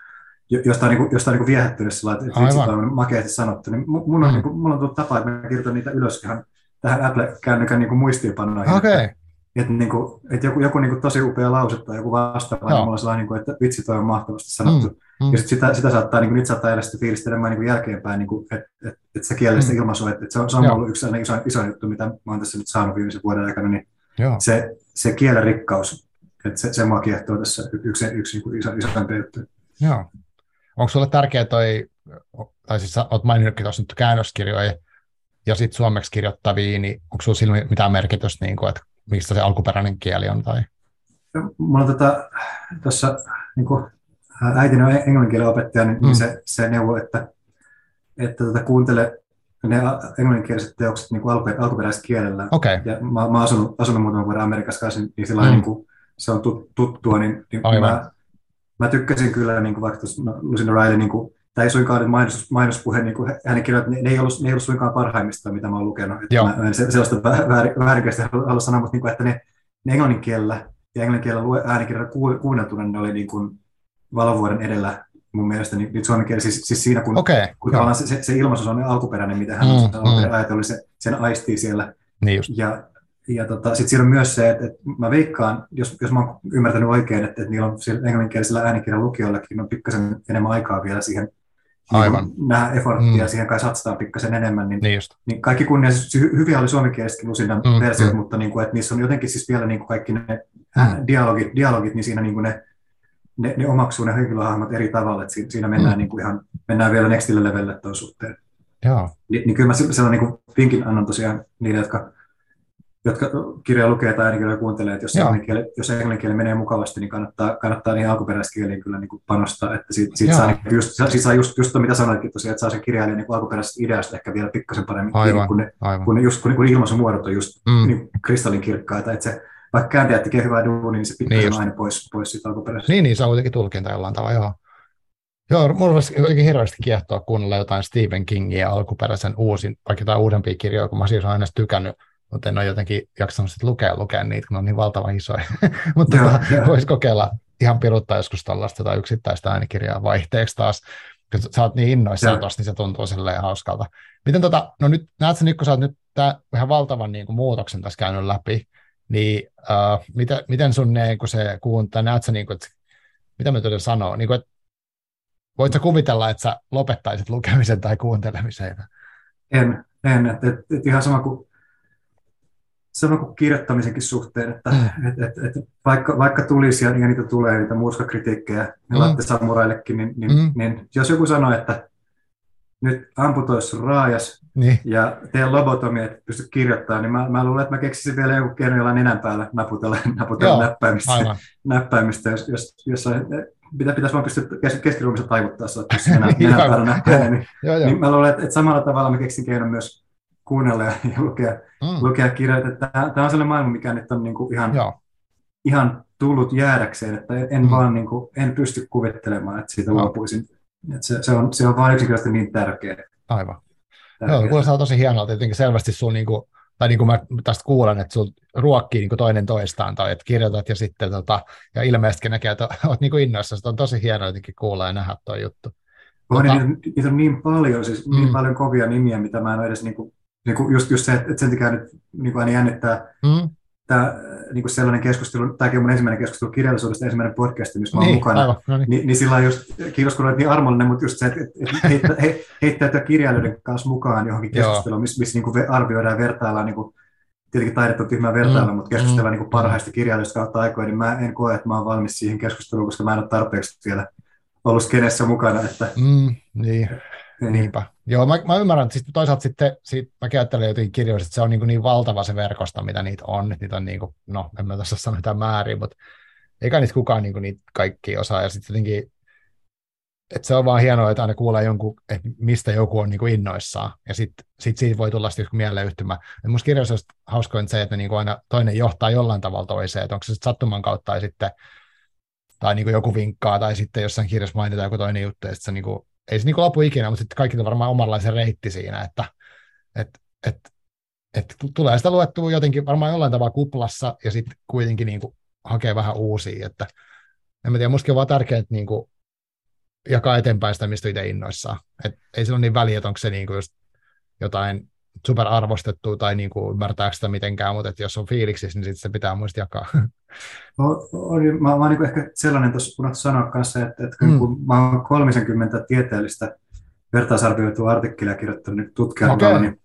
josta on, niin kuin, josta on niin viehättynyt sillä lailla, että vitsi on makeasti sanottu. Niin mun on, mm. niin kuin, mulla on tullut tapa, että mä kirjoitan niitä ylös ihan tähän Apple-kännykän niin muistiinpannoihin. Okay. Että niin et joku, joku niin kuin tosi upea lause tai joku vastaava, niin mulla on sellainen, niin kuin, että vitsi toi on mahtavasti sanottu. Mm. Mm. Ja sit sitä, sitä saattaa, niin niitä saattaa edes fiilistelemään niin jälkeenpäin, niin että et, et se kielellistä mm. ilmaisua, että et se on, se on ollut yksi iso, iso juttu, mitä mä oon tässä nyt saanut viimeisen vuoden aikana, niin se, se kielen rikkaus, että se, se mua kiehtoo tässä yksi, yksi niin iso, isoimpi juttu. Joo. Onko sulle tärkeää toi, tai siis oot maininnutkin tuossa nyt käännöskirjoja ja sitten suomeksi kirjoittavia, niin onko sulla sillä mitään merkitystä, niin että mistä se alkuperäinen kieli on? Tai? No, mulla on tuossa... Tota, niin äitini on englanninkielen opettaja, niin mm. se, se neuvoo, että, että tuota, kuuntele ne englanninkieliset teokset niin alkuperäiskielellä. Okay. Ja mä, mä asunut, asunut muutaman vuoden Amerikassa kanssa, niin sillä mm. niin kuin se on tuttua, niin, niin mä, mä tykkäsin kyllä, niin kuin vaikka tuossa no, Lucinda Riley, niin kuin, tämä ei suinkaan mainos, mainospuhe, niin kuin hänen kirjoittaa, ne, ne, ei ollut, ne ei ollut suinkaan parhaimmista, mitä mä oon lukenut. Mä en sellaista väärinkäistä halua sanoa, mutta niin kuin, että ne, ne englanninkielellä ja englanninkielellä äänikirjalla kuunneltuna, ne oli niin kuin valovuoden edellä mun mielestä niin, niin suomen kielessä, siis, siis siinä kun, okay, kun tavallaan se, se ilmaisus on alkuperäinen, mitä hän mm, on mm. ajatellut, se, sen aistii siellä. Niin ja ja tota, sitten siinä on myös se, että, että mä veikkaan, jos, jos mä oon ymmärtänyt oikein, että, että niillä on englanninkielisellä äänikirjan lukijoillakin on pikkasen enemmän aikaa vielä siihen, aivan. Niin nämä efforttia, mm. siihen kai satsataan pikkasen enemmän, niin, niin, niin kaikki kunnia, siis hy- hyviä oli suomenkielisetkin Lucindan mm, versiot, mm. mutta niin kuin, että niissä on jotenkin siis vielä niin kuin kaikki ne mm. dialogit, dialogit, niin siinä niin kuin ne, ne, ne omaksuu ne henkilöhahmot eri tavalla, että siinä mennään, mm. niin kuin ihan, mennään vielä nextille levelle tuon suhteen. Jaa. Ni, niin kyllä mä sellainen niin kuin vinkin annan tosiaan niille, jotka, jotka kirjaa lukee tai äänikirjaa kuuntelee, että jos englanninkieli, jos englanninkieli menee mukavasti, niin kannattaa, kannattaa niihin alkuperäiskieliin kyllä niin kuin panostaa, että siitä, siitä saa, just, siitä saa just, just mitä sanoitkin tosiaan, että saa sen kirjailijan niin alkuperäisestä ideasta ehkä vielä pikkasen paremmin, aivan, kun, ne, kun, ne just, kun, kun ilmaisumuodot on just mm. niin kristallinkirkkaita, että se vaikka kääntäjä tekee hyvää duunia, niin se pikkasen niin aina pois, pois siitä alkuperäisestä. Niin, niin se on kuitenkin tulkinta jollain tavalla, joo. Joo, minulla olisi oikein hirveästi kiehtoa kuunnella jotain Stephen Kingia alkuperäisen uusin, vaikka jotain uudempia kirjoja, kun mä siis olen aina tykännyt, mutta en ole jotenkin jaksanut sitten lukea, lukea niitä, kun ne on niin valtavan isoja. Mutta voisi kokeilla ihan piruttaa joskus tällaista tai yksittäistä äänikirjaa vaihteeksi taas. Kun sä oot niin innoissaan tosta, niin se tuntuu silleen hauskalta. Miten tota, no nyt, näetkö nyt, kun sä oot nyt tää ihan valtavan niin kuin muutoksen tässä käynyt läpi, niin äh, mitä, miten sun ne, kun se kuuntaa, näetkö niin kuin, että mitä mä tulin sanoa, niin kuin, että voit sä kuvitella, että sä lopettaisit lukemisen tai kuuntelemisen? En, en, että et, et ihan sama kuin sama kuin kirjoittamisenkin suhteen, että mm. et, et, et vaikka, vaikka tulisi ja niitä tulee, niitä murskakritiikkejä mm. Latte Samuraillekin, niin, niin, mm. niin jos joku sanoo, että nyt amputois raajas niin ja tee lobotomia, että pystyt kirjoittamaan, niin mä, mä luulen, että mä keksisin vielä joku keino, jolla nenän päällä naputella, naputella näppäimistä, näppäimistä, jos, jos, jos mitä pitäisi vaan pystyä keskiruumissa taivuttaa, että jos nenän, nenän päällä näppäin, niin, niin mä luulen, että, että samalla tavalla mä keksin keinon myös kuunnella ja lukea, mm. lukea kirjoja. Tämä, tämä on sellainen maailma, mikä nyt on niin kuin ihan, ihan tullut jäädäkseen, että en mm. vaan niin kuin, en pysty kuvittelemaan, että siitä luopuisin. Että se, se, on, se on vaan yksinkertaisesti niin tärkeä. Aivan. Joo, kuulostaa tosi hienolta. Jotenkin selvästi sun, niin kuin, tai niin kuin mä tästä kuulen, että sun ruokkii niin kuin toinen toistaan, tai että kirjoitat ja sitten, tota, ja ilmeisesti näkee, että oot niin kuin innoissa. Se on tosi hienoa jotenkin kuulla ja nähdä tuo juttu. Voi, tota, niitä, niitä on niin paljon, siis mm. niin paljon kovia nimiä, mitä mä en ole edes niin kuin, niin kuin just, just se, että sen takia nyt niin kuin aina jännittää mm. tämä niin kuin sellainen keskustelu, tämäkin on mun ensimmäinen keskustelu kirjallisuudesta, ensimmäinen podcast, missä mä oon niin mukana, aivan, no niin. Ni, niin sillä on just, kiitos kun olet niin armollinen, mutta just se, että et heittä, he, heittäytyä kirjailijoiden kanssa mukaan johonkin keskusteluun, missä miss, niin arvioidaan ja vertaillaan, niin kuin, tietenkin taidetta on tyhmää vertailla, mm. mutta keskustellaan niin kuin parhaista kirjailijoista kautta aikoja, niin mä en koe, että mä oon valmis siihen keskusteluun, koska mä en ole tarpeeksi vielä ollut skenessä mukana. Että, mm, niin. Niinpä. Joo, mä, mä ymmärrän, että siis toisaalta sitten siitä, mä ajattelen jotenkin kirjoista, että se on niin, niin valtava se verkosto, mitä niitä on, että niitä on niin kuin, no en mä tässä sano mitään määrin, mutta eikä niitä kukaan niin niitä kaikki osaa, ja sitten jotenkin, että se on vaan hienoa, että aina kuulee jonkun, että mistä joku on niin innoissaan, ja sitten sit siitä voi tulla sitten joku mieleyhtymä. Ja musta kirjoissa olisi hauskoin se, että niin aina toinen johtaa jollain tavalla toiseen, että onko se sitten sattuman kautta, tai sitten tai niin joku vinkkaa, tai sitten jossain kirjassa mainitaan joku toinen juttu, ja sitten se niin kuin, ei se niin kuin lopu ikinä, mutta sitten kaikki on varmaan omanlaisen reitti siinä, että et, et, et tulee sitä luettua jotenkin varmaan jollain tavalla kuplassa ja sitten kuitenkin niin kuin hakee vähän uusia. Että, en mä tiedä, musta on vaan tärkeää niin kuin jakaa eteenpäin sitä, mistä itse innoissaan. Et ei se ole niin väliä, että onko se niin kuin just jotain superarvostettua tai niin kuin ymmärtääkö sitä mitenkään, mutta jos on fiiliksissä, niin sitten se pitää muista jakaa. No, oli, mä, mä olen niin ehkä sellainen tuossa unohtu sanoa kanssa, että, että mm. kun mä olen kolmekymmentä tieteellistä vertaisarvioitua artikkelia kirjoittanut tutkijalla, okay. niin,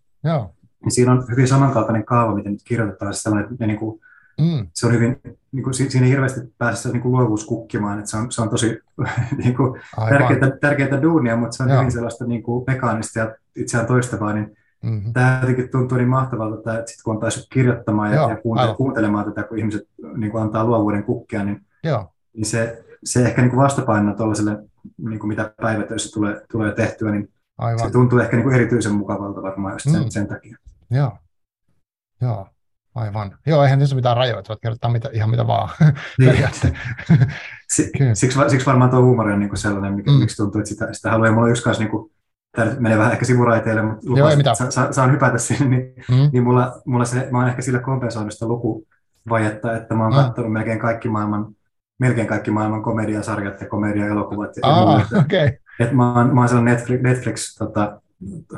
niin siinä on hyvin samankaltainen kaava, miten nyt kirjoitetaan. Että niin kuin, mm. se on hyvin, niin kuin, siinä ei hirveästi pääse niin kuin luovuus kukkimaan, että se on, se on tosi niin kuin, tärkeitä, tärkeitä duunia, mutta se on Joo. hyvin sellaista niin kuin mekaanista ja itseään toistavaa, niin Mm-hmm. Tämä jotenkin tuntuu niin mahtavalta, että sit kun on päässyt kirjoittamaan ja, Joo, ja kuuntelemaan, kuuntelemaan tätä, kun ihmiset niin kuin antaa luovuuden kukkia, niin, niin se, se ehkä niin kuin vastapainona tuollaiselle, niin kuin mitä päivätöissä tulee, tulee tehtyä, niin aivan. se tuntuu ehkä niin kuin erityisen mukavalta varmaan just sen, mm. sen takia. Joo, Joo. aivan. Joo, eihän niissä ole mitään rajoita, voit kertoa mitä, ihan mitä vaan. siksi, siksi varmaan tuo huumori on niin kuin sellainen, mikä, mm. miksi tuntuu, että sitä, sitä haluaa. Ja mulla on just kanssa, niin kuin, tämä menee vähän ehkä sivuraiteille, mutta lupas, Joo, sa, sa, saan hypätä sinne, niin, mm. niin mulla, mulla se, mä oon ehkä sillä kompensoinut sitä lukuvajetta, että mä oon mm. katsonut melkein kaikki maailman melkein kaikki maailman komediasarjat ja komediaelokuvat. Ah, okei. Okay. Että mä oon, mä oon sellainen Netflix, Netflix tota,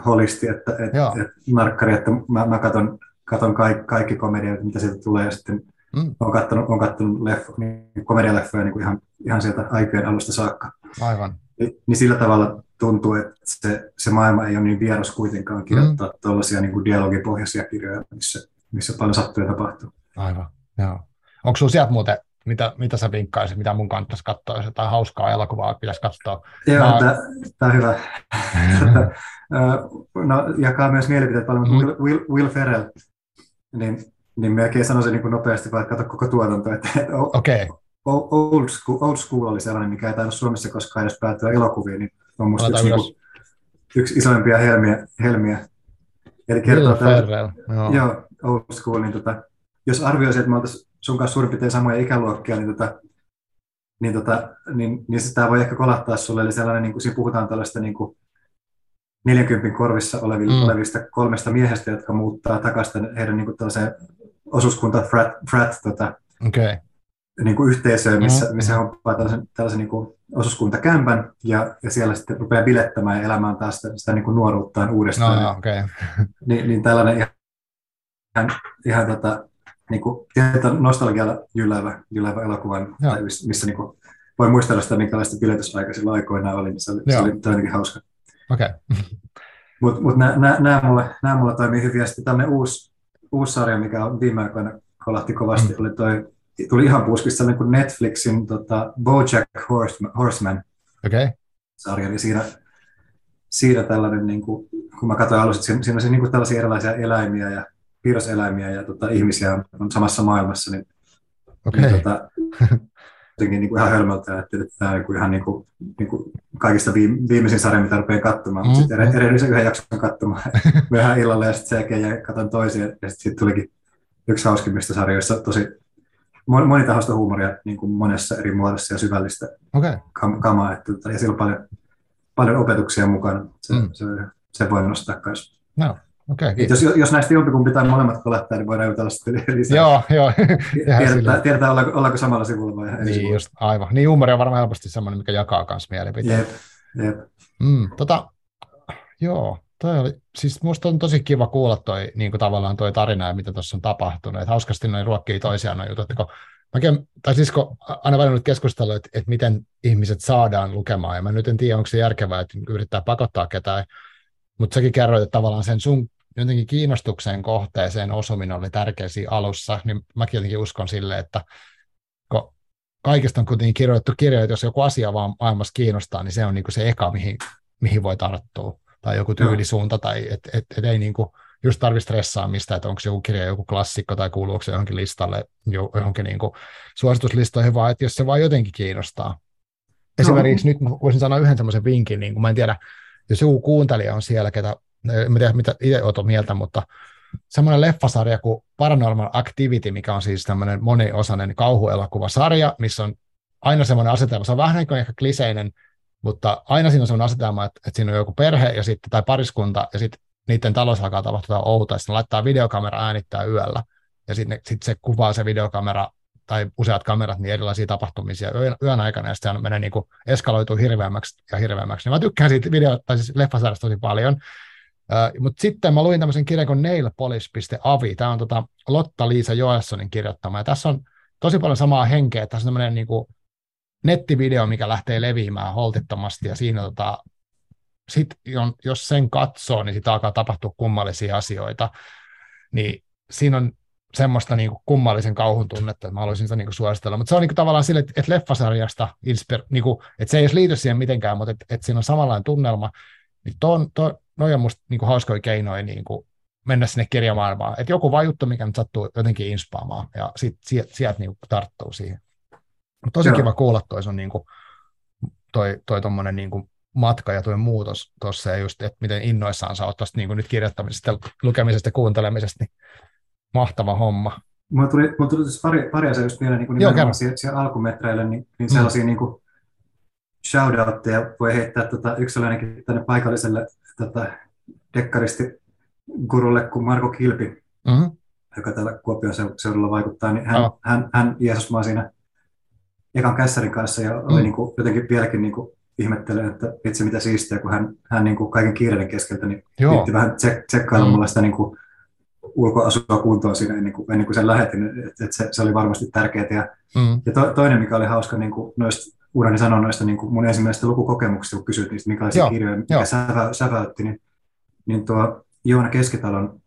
holisti, että et, et narkkari, että mä, mä katon, katon kaikki, kaikki komediat, mitä sieltä tulee, ja sitten mm. oon kattonut, oon kattonut leffo, niin komedialeffoja niin kuin ihan, ihan sieltä aikojen alusta saakka. Aivan. Ni, niin sillä tavalla tuntuu, että se, se maailma ei ole niin vieras kuitenkaan kirjoittaa mm. tuollaisia niin kuin dialogipohjaisia kirjoja, missä, missä paljon sattuu ja tapahtuu. Aivan, joo. Onko sun sieltä muuten, mitä, mitä sä vinkkaisit, mitä mun kannattaisi katsoa, jos jotain hauskaa elokuvaa pitäisi katsoa? Joo, Mä... tämä on hyvä. No, jakaa myös mielipiteet paljon, mutta mm. Will, Will Ferrell, niin, niin melkein sanoisin niin kuin nopeasti, vaan katso koko tuotanto. Okei. Okay. Old School, Old School oli sellainen, mikä ei tainnut Suomessa koskaan edes päätyä elokuviin, niin on musta yksi, niinku, yksi isoimpia helmiä. helmiä. Eli kertoo tämän, no. Joo, Old School, niin tota, jos arvioisin, että me oltaisiin sun kanssa suurin piirtein samoja ikäluokkia, niin, tota, niin, tota, niin, niin tämä voi ehkä kolahtaa sulle. Eli sellainen, niin kuin, siinä puhutaan tällaista niin kuin neljänkymmenen korvissa olevista, mm. olevista kolmesta miehestä, jotka muuttaa takaisin heidän niin kuin tällaiseen osuuskunta frat, frat tota, okay. niin kuin yhteisöön, missä, mm. missä he hoppaa tällaisen, tällaisen niin kuin osuuskuntakämpän, ja, ja siellä sitten rupeaa bilettämään ja elämään taas sitä, sitä niin kuin nuoruuttaan uudestaan. No, okay. niin, niin tällainen ihan, ihan, ihan tota, niin kuin nostalgialla jylävä, jylävä elokuvan, tai missä, missä niin kuin voi muistella sitä, minkälaista biletysaika silloin aikoinaan oli, niin se oli, se oli toinenkin hauska. Okay. Mutta mut nämä mulla, mulla toimii hyvin, ja sitten tämmöinen uusi, uusi sarja, mikä on viime aikoina kolahti kovasti, mm. oli toi, tuli ihan puskista sellainen kuin Netflixin tota, BoJack Horseman okay. sarja, eli siinä, siinä tällainen, niin kuin, kun mä katsoin alussa, siinä, siinä on niin kuin tällaisia erilaisia eläimiä ja piirroseläimiä ja tota, ihmisiä on, on samassa maailmassa, niin, okay. niin, tota, jotenkin niin kuin ihan hölmöltä, että tämä on ihan niin kuin, niin kuin kaikista viimeisin sarja, mitä rupeaa katsomaan, mm. mutta sitten eri, erillisen yhden jakson katsomaan myöhään illalla ja sitten sen jälkeen ja katson toisia, ja sitten siitä tulikin yksi hauskimmista sarjoista, tosi monitahoista huumoria niin kuin monessa eri muodossa ja syvällistä okay. kam- kamaa, että, ja siellä on paljon, paljon opetuksia mukana, se, mm. se, se voi nostaa myös. No. Okay, jos, jos näistä jompikumpi tai molemmat kolahtaa, niin voidaan jutella sitten lisää. Joo, joo. Tiedetään, tiedetään ollaanko, ollaanko samalla sivulla vai eri niin, sivulla. Just, aivan. Niin huumori on varmaan helposti sellainen, mikä jakaa myös mielipiteitä. Jep, jep. Mm, tota, joo, toi oli, siis musta on tosi kiva kuulla toi, niin kuin tavallaan toi tarina ja mitä tuossa on tapahtunut. Et hauskasti noin ruokkii toisiaan noin jutut. Kun, mäkin, tai siis kun aina välillä nyt keskustellut, että et miten ihmiset saadaan lukemaan. Ja mä nyt en tiedä, onko se järkevää, että yrittää pakottaa ketään. Mutta säkin kerroit, että tavallaan sen sun jotenkin kiinnostuksen kohteeseen osuminen oli tärkeä siinä alussa, niin mäkin jotenkin uskon sille, että kun kaikista on kuitenkin kirjoitettu kirjoja, että jos joku asia vaan maailmassa kiinnostaa, niin se on niinku se eka, mihin, mihin voi tarttua, tai joku tyylisuunta, tai et, et, et ei niinku just tarvitse stressaa mistä, että onko joku kirja joku klassikko, tai kuuluuko se johonkin listalle, johonkin niinku suosituslistoihin, vaan että jos se vaan jotenkin kiinnostaa. Esimerkiksi nyt voisin sanoa yhden semmoisen vinkin, niin kun mä en tiedä, jos joku kuuntelija on siellä, ketä en tiedä, mitä itse olet mieltä, mutta semmoinen leffasarja kuin Paranormal Activity, mikä on siis tämmöinen moniosainen kauhuelokuvasarja, missä on aina semmoinen asetelma, se on vähän niin kuin ehkä kliseinen, mutta aina siinä on semmoinen asetelma, että, että siinä on joku perhe ja sitten, tai pariskunta, ja sitten niiden talossa alkaa tapahtua outoa, ja sitten laittaa videokamera äänittää yöllä, ja sitten sit se kuvaa se videokamera, tai useat kamerat, niin erilaisia tapahtumisia yön, yön aikana, ja sitten menee niin kuin eskaloituu hirveämmäksi ja hirveämmäksi. Niin mä tykkään siitä video- tai siis leffasarjasta tosi paljon. Uh, mutta sitten mä luin tämmöisen kirjan kuin nailpolish piste a v i. Tämä on tota Lotta-Liisa Johanssonin kirjoittama. Ja tässä on tosi paljon samaa henkeä. Tässä on tämmöinen niinku nettivideo, mikä lähtee leviämään holtittomasti. Ja siinä tota, sit on, jos sen katsoo, niin sitä alkaa tapahtua kummallisia asioita. Niin siinä on semmoista niinku kummallisen kauhun tunnetta, että mä haluaisin sitä niinku suositella. Mutta se on niinku tavallaan sille, että et leffasarjasta, inspir- niinku, että se ei edes liity siihen mitenkään, mutta että et siinä on samanlainen tunnelma. Niin ton, ton, noi on musta niinku hauskoja keinoja niinku mennä sinne kirjamaailmaan. Että joku vaan juttu, mikä nyt sattuu jotenkin inspaamaan, ja sit, sieltä sielt niinku tarttuu siihen. Mut tosi kiva kuulla toi sun niinku, toi, toi tommonen niinku matka ja toi muutos tossa, ja just, että miten innoissaan sä oot tosta niinku nyt kirjoittamisesta, lukemisesta ja kuuntelemisesta, niin mahtava homma. Mulla tuli, mulla tuli pari, pari asiaa just vielä niinku nimenomaan siihen, siihen alkumetreille, niin, niin sellaisia mm. niinku shoutoutteja voi heittää tota, yksilöinenkin tänne paikalliselle tota, dekkaristigurulle kuin Marko Kilpi, mm-hmm. joka täällä Kuopion seudulla vaikuttaa, niin hän, oh. hän, hän Jeesus maa siinä ekan kässärin kanssa ja oli mm. niin kuin, jotenkin vieläkin niin kuin, ihmettelen, että itse mitä siistiä, kun hän, hän niin kuin kaiken kiireiden keskeltä niin viitti vähän tsek- tsekkailla mm. mulla sitä niin kuin, ulkoasua kuntoon siinä ennen kuin, ennen kuin sen lähetin, että et se, se oli varmasti tärkeää. Ja, mm. ja to, toinen, mikä oli hauska, niin kuin noista, Uudani sanoi noista niin kuin mun ensimmäisistä lukukokemuksista, kun kysyit niistä, minkälaisia joo, kirjoja, mikä sävä, säväytti, niin, niin tuo Joona Keskitalon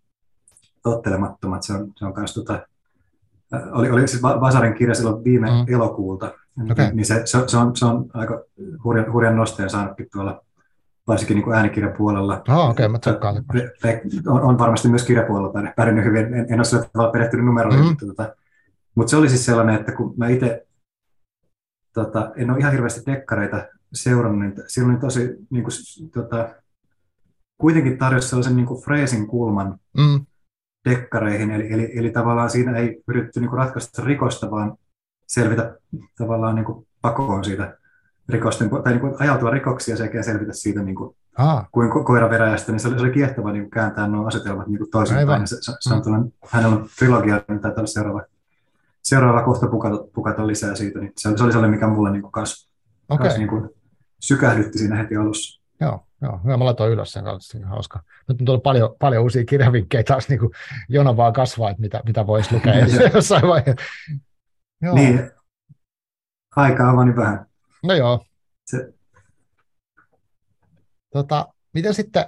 Tottelemattomat, se on, se on kans tota, oli, oli siis Basarin kirja silloin viime mm. elokuulta, okay. niin se, se, on, se on aika hurjan, hurjan nosteen saanutkin tuolla, varsinkin niin kuin äänikirjapuolella. Oh, okay, mä tsekkaan. On, on varmasti myös kirjapuolella pärjännyt hyvin, en, en ole sillä tavalla perehtynyt numeroihin, mm. tota, mutta se oli siis sellainen, että kun mä itse Tota, en ole ihan hirveästi dekkareita seurannut, niin silloin oli tosi niin kuin, tota, kuitenkin tarjosi sellaisen niin kuin freesin kulman mm. dekkareihin, eli, eli, eli tavallaan siinä ei yritetty niin kuin ratkaista rikosta, vaan selvitä tavallaan niin kuin pakoon siitä rikosten, tai niin kuin ajautua rikoksia sekä selvitä siitä niin kuin, kuin ko- koiraveräjästä, niin se oli, se oli kiehtova niin kuin kääntää nuo asetelmat niin kuin toisinpäin. Se, se, se on tullut, hänellä on trilogia, niin taitaa olla seuraava. Seuraava kohta pukata, pukata lisää siitä, niin se oli sellainen, mikä mulle niin kas, okay. kas, niin kuin sykähdytti siinä heti alussa. Joo, joo. Hyvä, mä laitoin ylös sen kanssa, hauska. Nyt on tullut paljon, paljon uusia kirjavinkkejä taas, niin kuin jona vaan kasvaa, että mitä, mitä voisi lukea jossain vaiheessa. Joo. Niin, aikaa vaan niin vähän. No joo. Se... Tota, miten sitten,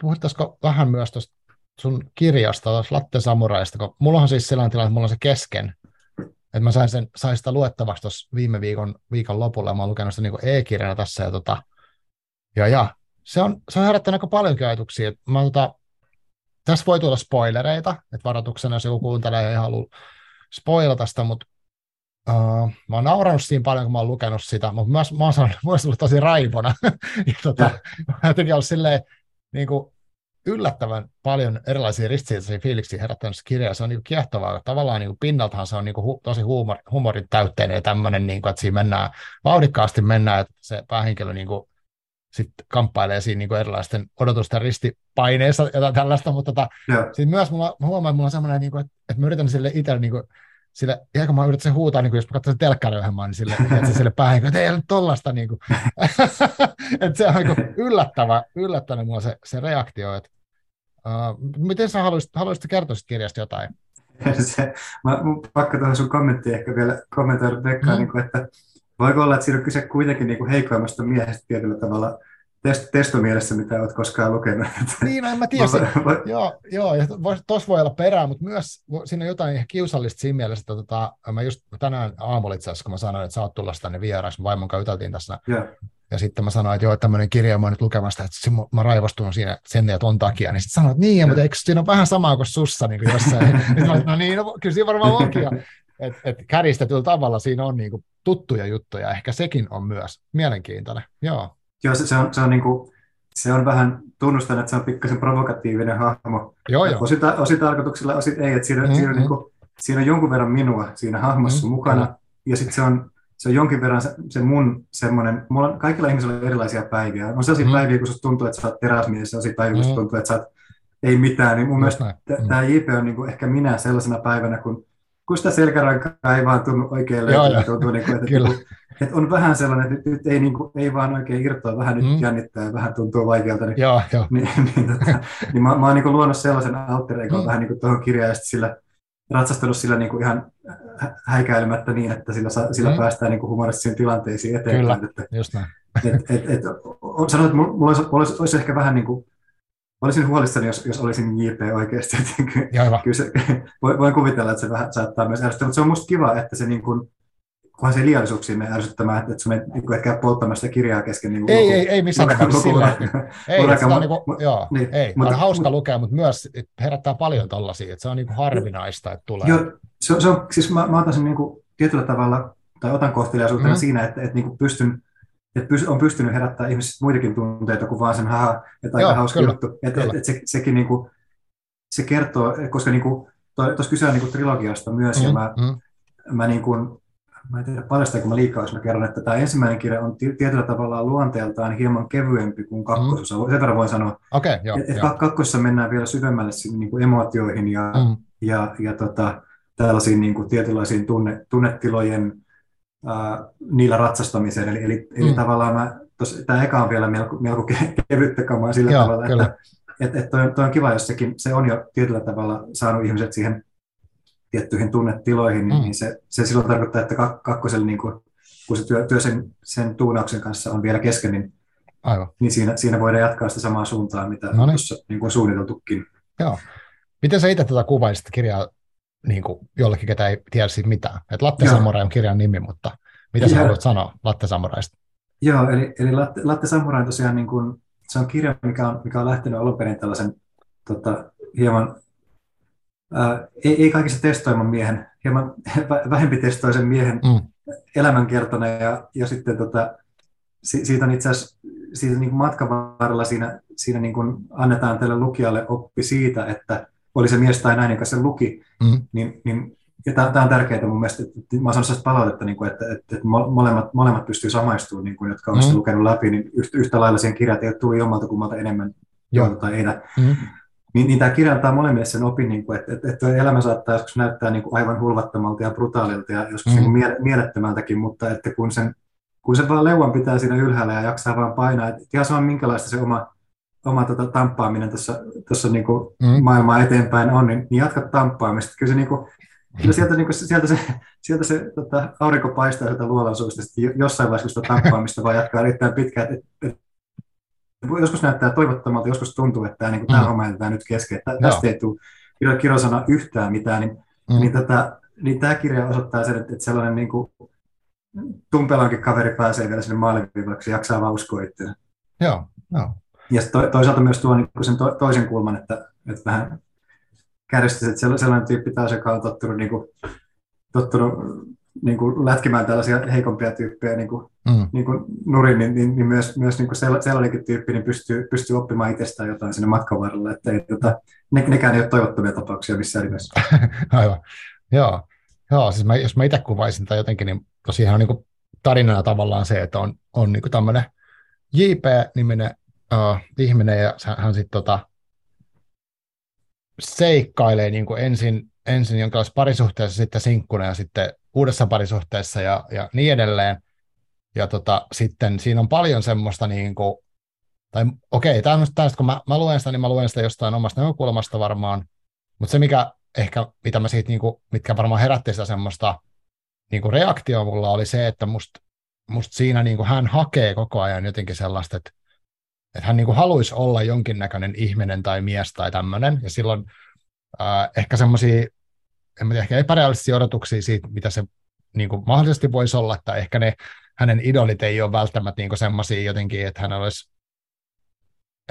puhuttaisiko vähän myös tuosta sun kirjasta, Latte Samuraista, kun mullahan siis sellainen tilanne, että mulla on se kesken, että mä sain, sen, sain sitä luettavaksi tuossa viime viikon, viikon lopulla, ja mä oon lukenut sitä niin kuin e-kirjana tässä, ja, tota, ja, ja se, on, se on herättänyt aika paljonkin ajatuksia. Mä, tota, tässä voi tulla spoilereita, että varoituksena, jos joku kuuntelee ja ei halua spoilata sitä, mutta uh, mä oon naurannut siinä paljon, kun mä oon lukenut sitä, mutta myös mä oon sanonut, että mulla on ollut tosi raivona, ja tota, mä oon jotenkin ollut silleen, niin kuin, yllättävän paljon erilaisia ristiriitaisia fiiliksiä herättänyt kirjaa. Se on niinku kiehtovaa. Tavallaan niinku pinnaltahan se on niinku hu- tosi huumor, huumorin täytteinen ja tämmöinen, niinku, että siinä mennään, vauhdikkaasti mennään, että se päähenkilö niinku, sit kamppailee siinä niinku erilaisten odotusten ristipaineissa jotain tällaista, mutta tota, sitten myös mulla, huomaan, että mulla on semmoinen, niinku, että, että mä yritän sille itselle, niinku, sille, ihan kun mä yritän sen huutaa, niin kun jos mä katson sen telkkäryhmää, niin sille, että sille päähenkilö, että ei ole tollaista. Niin että se on niinku yllättävä, yllättänyt mulla se, se reaktio, että Uh, miten sä haluaisit, haluaisit kertoa sit kirjasta jotain? Se, mä, mun pakko tuohon sun kommenttiin ehkä vielä kommentoida Pekkaan, mm. niin että voiko olla, että siinä on kyse kuitenkin niin heikoimmasta miehestä tietyllä tavalla test, testomielessä, mitä olet koskaan lukenut. Niin, no, en mä tiedä. joo, joo, ja tuossa voi olla perää, mutta myös siinä on jotain ihan kiusallista siinä mielessä, että tota, mä just tänään aamulla itse asiassa, kun mä sanoin, että sä oot tulla tänne vieraksi, mä vaimon kanssa juteltiin tässä. Yeah. Ja sitten mä sanoin, että joo, tämmöinen kirja, mä oon nyt lukemassa, että mä raivostun siinä sen ja ton takia. Niin sitten sanoin, että niin, mutta eikö siinä ole vähän samaa kuin sussa niin kuin jossain. Niin sanoin, no niin, no, kyllä siinä varmaan onkin. Että et kärjistetyllä tavalla siinä on niin kuin tuttuja juttuja. Ehkä sekin on myös mielenkiintoinen. Joo, joo se, se, on, se, on niin kuin, se on vähän tunnustan, että se on pikkasen provokatiivinen hahmo. Joo, joo. Osin, osin tarkoituksella, osin ei. Että siinä, mm-hmm. siinä, on niin kuin, siinä on jonkun verran minua siinä hahmossa mm-hmm. mukana. Ja sitten se on... Se on jonkin verran se, se mun semmoinen, mulla on kaikilla ihmisillä on erilaisia päiviä. On sellaisia mm. päiviä, kun susta tuntuu, että sä oot teräsmies, sellaisia päiviä, kun mm. tuntuu, että sä oot ei mitään. Niin mun mm. mielestä mm. tämä J P on niinku ehkä minä sellaisena päivänä, kun, kun sitä selkärankaa ei vaan tunnu oikein löytyä. Tuntuu, niinku, että, että on vähän sellainen, että nyt ei, niinku, ei vaan oikein irtoa, vähän nyt mm. jännittää, vähän tuntuu vaikealta. Niin, joo, jo. niin, niin, tota, niin mä, mä oon niinku luonut sellaisen alter egon mm. vähän niinku tuohon kirjaan, sillä ratsastanut sillä niinku ihan häikäilemättä niin, että sillä, sillä mm. päästään niinku humoristisiin tilanteisiin eteenpäin. Kyllä, että, just näin. Et, et, et, sanoin, että mulla olisi, olisi, olisi ehkä vähän niin kuin, olisin huolissani, jos, jos olisin J P oikeasti. Kyllä se, voin kuvitella, että se vähän saattaa myös ärsyttää, mutta se on musta kiva, että se niin kuin, kunhan se ei liiallisuuksiin mene ärsyttämään, että sun ei niin etkä polttamaan sitä kirjaa kesken. Niin ei, ei, ei missään tapauksessa sillä. Ei, mutta niin, on hauska lukea, mutta myös herättää paljon tollaisia, että se on niin kuin harvinaista, että tulee. Joo, se, se on, siis mä, mä otan sen niin kuin tietyllä tavalla, tai otan kohteliaisuutena mm-hmm. siinä, että, että, niin kuin pystyn, että pyst, on pystynyt herättää ihmiset muitakin tunteita kuin vaan sen haha, että aika joo, hauska kyllä, juttu. Että et, et se, sekin niin kuin, se kertoo, koska niin kuin, tuossa kyse on niin kuin trilogiasta myös, mm-hmm. ja mä, mm-hmm. mä niin kuin, mä en tiedä paljastaanko mä liikaa, jos mä kerron, että tämä ensimmäinen kirja on tietyllä tavalla luonteeltaan hieman kevyempi kuin kakkosessa. Mm. Sen verran voin sanoa, okay, jo, että jo. kakkosessa mennään vielä syvemmälle niin kuin emootioihin ja, mm. ja, ja tota, tällaisiin niin kuin tietynlaisiin tunne, tunnetilojen ää, niillä ratsastamiseen. Eli, eli, mm. eli tavallaan mä, tos, tää eka on vielä melko, melko kevyttä kamaa sillä Joo, tavalla, kyllä. että et, et toi, toi on kiva, jos sekin, se on jo tietyllä tavalla saanut ihmiset siihen tiettyihin tunnetiloihin, mm. niin se, se silloin tarkoittaa, että kak, kakkosella, niin kun, kun se työ, työ sen, sen tuunauksen kanssa on vielä kesken, niin, Aivan. niin siinä, siinä voidaan jatkaa sitä samaa suuntaa, mitä tuossa niin on suunniteltukin. Joo. Miten sä itse tätä kuvaisit kirjaa niin kuin jollekin, ketä ei tiedä siitä mitään? Et Latte Samurai on kirjan nimi, mutta mitä sä ja. haluat sanoa Latte Samuraista? Joo, eli, eli Latte, Latte Samurai tosiaan niin kuin, se on kirja, mikä on, mikä on lähtenyt alun perin tällaisen tota, hieman, ää, ei, ei kaikissa testoiman miehen, hieman vähempi testoisen miehen mm. elämänkertona. Ja, ja sitten tota, si, siitä on itse asiassa siitä, niin kuin matkan varrella siinä, siinä niin kuin annetaan tälle lukijalle oppi siitä, että oli se mies tai nainen, joka sen luki, mm. niin, niin, ja tämä on tärkeää mun mielestä, että mä oon sellaista palautetta, niin kuin, että, että, että molemmat, molemmat pystyy samaistumaan, niin kuin, jotka on mm. sitä lukenut läpi, niin yhtä, yhtä lailla siihen kirjat ei ole tullut jommalta kummalta enemmän joilta tai eitä. Mm. Niin, niin tämä kirja antaa molemmille sen opin, niin kuin, että, että, että elämä saattaa joskus näyttää niin kuin aivan hulvattomalta ja brutaalilta ja joskus mm. niin kuin mie- mielettömältäkin, mutta että kun sen, kun sen vaan leuan pitää siinä ylhäällä ja jaksaa vaan painaa, että ihan sama minkälaista se oma oma tota, tamppaaminen tuossa niinku mm. maailmaa eteenpäin on, niin, niin jatka tamppaamista. Kyllä se, niinku, kyllä sieltä, niinku, sieltä se, sieltä se tota, aurinko paistaa sieltä luolansuusta, jossain vaiheessa sitä tamppaamista vaan jatkaa erittäin pitkään. Et, et, joskus näyttää toivottomalta, joskus tuntuu, että tämä niinku, mm. homma jätetään nyt kesken. Tä, tästä ei tule kirosana yhtään mitään. Niin, mm. niin, tota, niin tämä kirja osoittaa sen, että, että sellainen niinku, tumpelankin kaveri pääsee vielä sinne maaliviivalle, kun se jaksaa vaan uskoa itseään. Joo, joo. Ja toisaalta myös tuo niin sen to, toisen kulman, että, että vähän kärjistäisi, että sellainen tyyppi taas, joka on tottunut, niin kuin, tottunut niin kuin lätkimään tällaisia heikompia tyyppejä niin kuin, mm. niin kuin nurin, niin, niin, niin myös, myös niin kuin sellainenkin tyyppi niin pystyy, pystyy oppimaan itsestään jotain sinne matkan varrella. Että ei, tota, ne, nekään ei ole toivottomia tapauksia missään nimessä. Aivan. Joo. Joo, siis mä, jos mä itse kuvaisin tai jotenkin, niin tosiaan on niin kuin tarinana tavallaan se, että on, on niin kuin tämmöinen J P-niminen Uh, ihminen, ja hän sitten tota, seikkailee niin kuin ensin, ensin jonkinlaisessa parisuhteessa, sitten sinkkuna ja sitten uudessa parisuhteessa ja, ja niin edelleen. Ja tota, sitten siinä on paljon semmoista, niin kuin, tai okei, okay, tämmöistä, kun mä, mä luen sitä, niin mä luen sitä jostain omasta näkökulmasta varmaan, mutta se mikä ehkä, mitä mä siitä, niin kuin, mitkä varmaan herätti sitä semmoista niin kuin reaktioa mulla oli se, että musta must siinä niin kuin hän hakee koko ajan jotenkin sellaista, että että hän niin kuin haluaisi olla jonkinnäköinen ihminen tai mies tai tämmöinen, ja silloin äh, ehkä semmoisia, en mä tiedä, ehkä epärealistisia odotuksia siitä, mitä se niin kuin mahdollisesti voisi olla, että ehkä ne hänen idolit ei ole välttämättä niin semmoisia jotenkin, että hän olisi,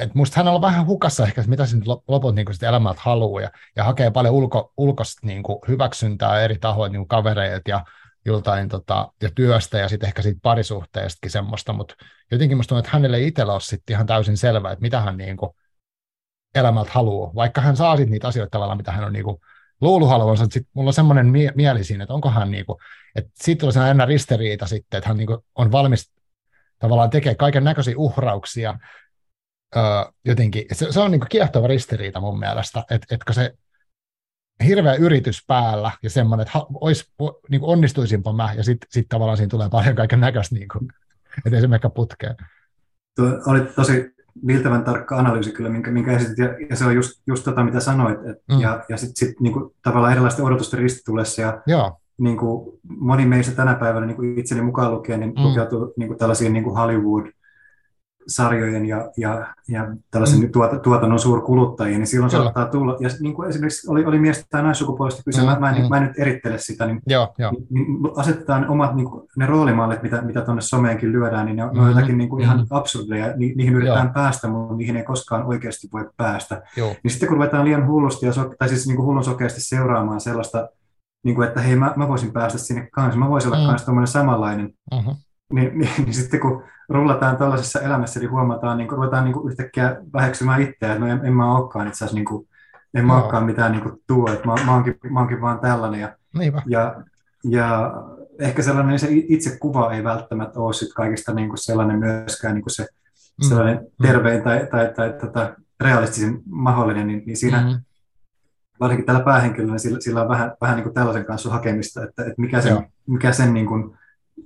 että musta hän on vähän hukassa ehkä, mitä se loput niin elämältä haluaa, ja, ja hakee paljon ulko, ulkosta niin kuin hyväksyntää eri tahoja, niin kuin kavereilta ja joltain tota, ja työstä ja sitten ehkä siitä parisuhteestakin semmoista, mutta jotenkin musta tuntuu, että hänelle ei itsellä ole sitten ihan täysin selvää, että mitä hän niinku elämältä haluaa, vaikka hän saa sitten niitä asioita tavallaan, mitä hän on niinku luullut haluansa, että sitten mulla on semmoinen mie- mieli siinä, että onko hän niinku, että siitä tulee sellainen aina ristiriita sitten, että hän niinku on valmis tavallaan tekemään kaiken näköisiä uhrauksia öö, jotenkin, se, se on niinku kiehtova ristiriita mun mielestä, että etkö se hirveä yritys päällä ja semmoinen, että ois, niin kuin onnistuisinpa mä, ja sitten sit tavallaan siinä tulee paljon kaiken näköistä, niin kuin, ettei se mekään putkeen. Tuo oli tosi viiltävän tarkka analyysi kyllä, minkä, minkä esitit, ja, ja se on just, just tota, mitä sanoit, et, mm. ja, ja sitten sit, niin kuin, tavallaan erilaisten odotusten ristitulessa, ja niin kuin, moni meistä tänä päivänä niin kuin itseni mukaan lukien, niin mm. lukeutuu niin kuin, tällaisiin niin kuin Hollywood-sarjojen ja, ja, ja tällaisen mm. tuot, tuotannon suurkuluttajiin, niin silloin Kyllä. saattaa tulla, ja niin kuin esimerkiksi oli, oli mies tai naissukupuolesta kyse, mm. mä, mä, en, mm. mä en nyt erittele sitä, niin, Joo, jo. niin asetetaan omat niin kuin, ne roolimallit, mitä, mitä tuonne someenkin lyödään, niin ne on mm-hmm. jotakin niin kuin, ihan mm-hmm. absurdeja, ni, niihin yritetään Joo. päästä, mutta niihin ei koskaan oikeasti voi päästä. Joo. Niin sitten kun ruvetaan liian hullusti, ja so, tai siis niin kuin hullun sokeasti seuraamaan sellaista, niin kuin, että hei, mä, mä voisin päästä sinne kanssa, mä voisin olla mm-hmm. kanssa tuommoinen samanlainen, mm-hmm. Niin, niin, niin sitten kun rullataan tällaisessa elämässä, niin huomataan, niin kun ruvetaan niin yhtäkkiä väheksymään itseään, että no en, en mä olekaan itse asiassa, niin kuin, en mä olekaan mitään niin kuin tuo, että mä, mä, oonkin, mä oonkin vaan tällainen. Ja, ja, ja ehkä sellainen se itsekuva ei välttämättä ole sit kaikista niin kuin sellainen myöskään niin kuin se sellainen mm-hmm. tervein tai, tai, tai, tai tota, realistisin mahdollinen, niin, niin siinä mm-hmm. varsinkin tällä päähenkilöllä sillä, sillä on vähän, vähän niin kuin tällaisen kanssa hakemista, että, että mikä sen, mikä sen niin kuin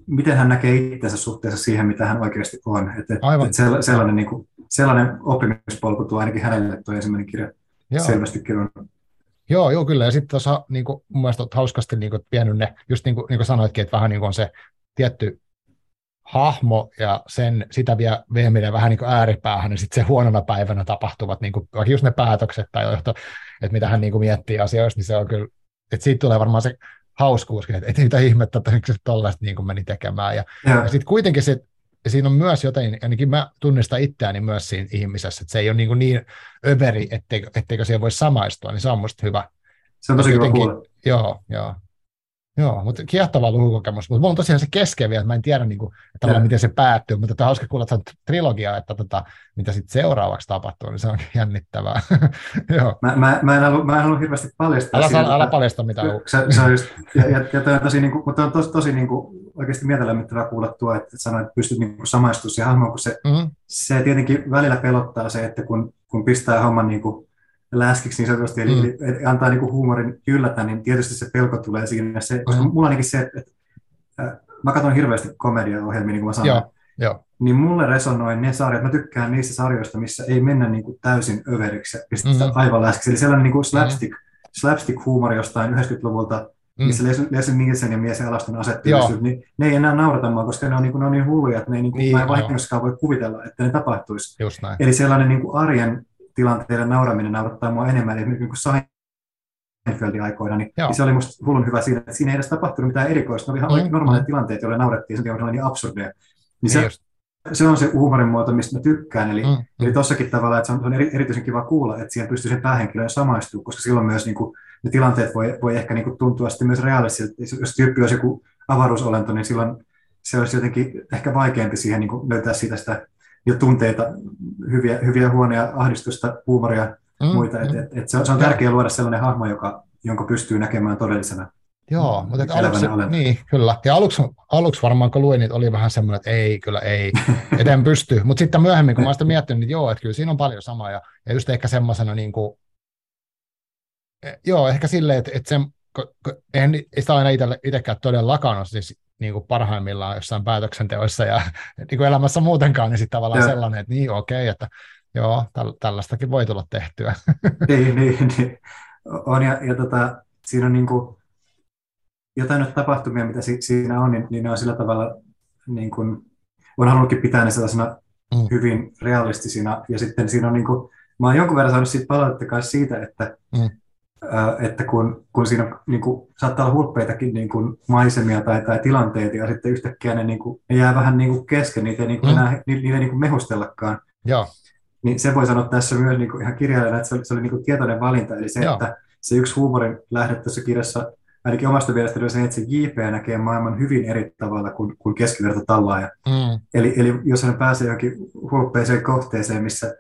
miten hän näkee itsensä suhteessa siihen, mitä hän oikeasti on. Et, et, et sellainen, niin kuin, sellainen oppimispolku tuo ainakin hänelle tuo ensimmäinen kirja selvästikin on. Joo, joo, kyllä. Ja sitten tuossa niin kuin, mun mielestä olet hauskasti niin kuin, vienyt ne, just niin kuin, niin kuin sanoitkin, että vähän niin kuin on se tietty hahmo ja sen, sitä vie vieminen vähän niin kuin ääripäähän, ja sitten se huonona päivänä tapahtuvat, niin kuin, vaikka just ne päätökset tai johto, että mitä hän niin kuin, miettii asioista, niin se on kyllä, että siitä tulee varmaan se hauskuuskin, että ei mitä ihmettä, että miksi se tollaista niin kuin meni tekemään. Ja, ja. ja sitten kuitenkin se, siinä on myös jotain, ainakin mä tunnistan itseäni myös siinä ihmisessä, että se ei ole niin, niin överi, etteikö, etteikö siihen voi samaistua, niin se on musta hyvä. Se on tosi kiva kuulla. Joo, joo. Joo, mutta kiehtova lukukokemus. Mutta mulla on tosiaan se kesken vielä, että mä en tiedä niin kuin, tavallaan miten se päättyy, mutta on hauska kuulla että trilogiaa, että tota, mitä sitten seuraavaksi tapahtuu, niin se on jännittävää. Joo. Mä, mä, mä en halua, mä en halua hirveästi paljastaa. Älä, siitä, älä paljasta mitään. Se, se on just, ja, ja, ja toi on tosi, niin kuin, mutta on tos, tosi niin kuin, oikeasti mielenlämmittävää kuulla tuo, että sanoit, että pystyt niin kuin samaistumaan siihen hahmoon, kun se, mm-hmm. se tietenkin välillä pelottaa se, että kun, kun pistää homman niin kuin, läskiksi niin sanotusti, eli mm. antaa niinku huumorin yllätä, niin tietysti se pelko tulee siinä. Se, mm. Mulla ainakin se, että, että mä katson hirveästi komediaohjelmia, niin kuin mä sanoin, joo, niin mulle resonoi ne sarjat. Mä tykkään niistä sarjoista, missä ei mennä niinku täysin överiksi ja pistetään mm. aivan läskiksi. Eli sellainen niinku slapstick, mm. slapstick-huumori jostain yhdeksänkymmentäluvulta, mm. missä Leslie Nielsen ja Mies ja Alaston asettimisyyt, niin ne ei enää naurata mua, koska ne on, niinku, ne on niin hulluja, että ne ei niinku, niin, vaihtimuskaan voi kuvitella, että ne tapahtuisi. Eli sellainen niinku arjen tilanteiden nauraminen naurattaa mua enemmän, eli niin kuin Seinfeldin aikoina, niin Joo. se oli musta hullun hyvä siinä, että siinä ei edes tapahtunut mitään erikoista, ne oli ihan mm. normaaleja tilanteet, joilla naurettiin, sen tilanne oli niin absurdeja. Niin se, se on se huumorin muoto, mistä mä tykkään, eli, mm. eli tossakin tavalla, että se on, se on eri, erityisen kiva kuulla, että siihen pystyy sen päähenkilöön samaistumaan, koska silloin myös niin kuin, ne tilanteet voi, voi ehkä niin kuin, tuntua sitten myös reaalisilta, jos tyyppi olisi joku avaruusolento, niin silloin se olisi jotenkin ehkä vaikeampi siihen niin kuin, löytää siitä sitä, ja tunteita, hyviä, hyviä huoneja, ahdistusta, huumoria ja mm, muita. Mm. Et, et, et se on, se on tärkeää luoda sellainen hahmo, joka, jonka pystyy näkemään todellisena. Joo, mutta aluksi, niin, kyllä. Ja aluksi, aluksi varmaan, kun luin, oli vähän semmoinen, että ei, kyllä ei, eten pysty. Mutta sitten myöhemmin, kun mä oon sitä miettinyt, niin joo, että kyllä siinä on paljon samaa. Ja, ja just ehkä semmoisena, niin kuin, joo, ehkä silleen, että, että sen, kun, kun, en, ei sitä aina itsekään todellakaan ole siis, niin kuin parhaimmillaan jossain päätöksenteoissa ja niin kuin elämässä muutenkaan, niin sitten tavallaan ja. sellainen, että niin okei, okay, että joo, tällaistakin voi tulla tehtyä. Niin, niin, niin. On, ja, ja tota, siinä on niin kuin jotain tapahtumia, mitä si- siinä on, niin, niin ne on sillä tavalla, niin kuin, on halunnutkin pitää ne sellaisena mm. hyvin realistisina, ja sitten siinä on niin kuin, mä oon jonkun verran saanut siitä palautetta kanssa siitä, että mm. että kun, kun siinä niin kuin, saattaa olla hulppeitakin niin kuin, maisemia tai, tai tilanteita, ja sitten yhtäkkiä ne, niin kuin, ne jää vähän niin kuin, kesken, niitä ei niin kuin, mm. enää, niitä ei niin kuin, mehustellakaan. Joo. Niin se voi sanoa tässä myös niin kuin, ihan kirjailijana, että se oli, se oli niin kuin, tietoinen valinta, eli se, Joo. että se yksi huumorin lähde tässä kirjassa, ainakin omasta mielestäni on se, että se J P näkee maailman hyvin eri tavalla kuin, kuin keskiverto tallaaja. Mm. Eli, eli jos hän pääsee johonkin hulppeeseen kohteeseen, missä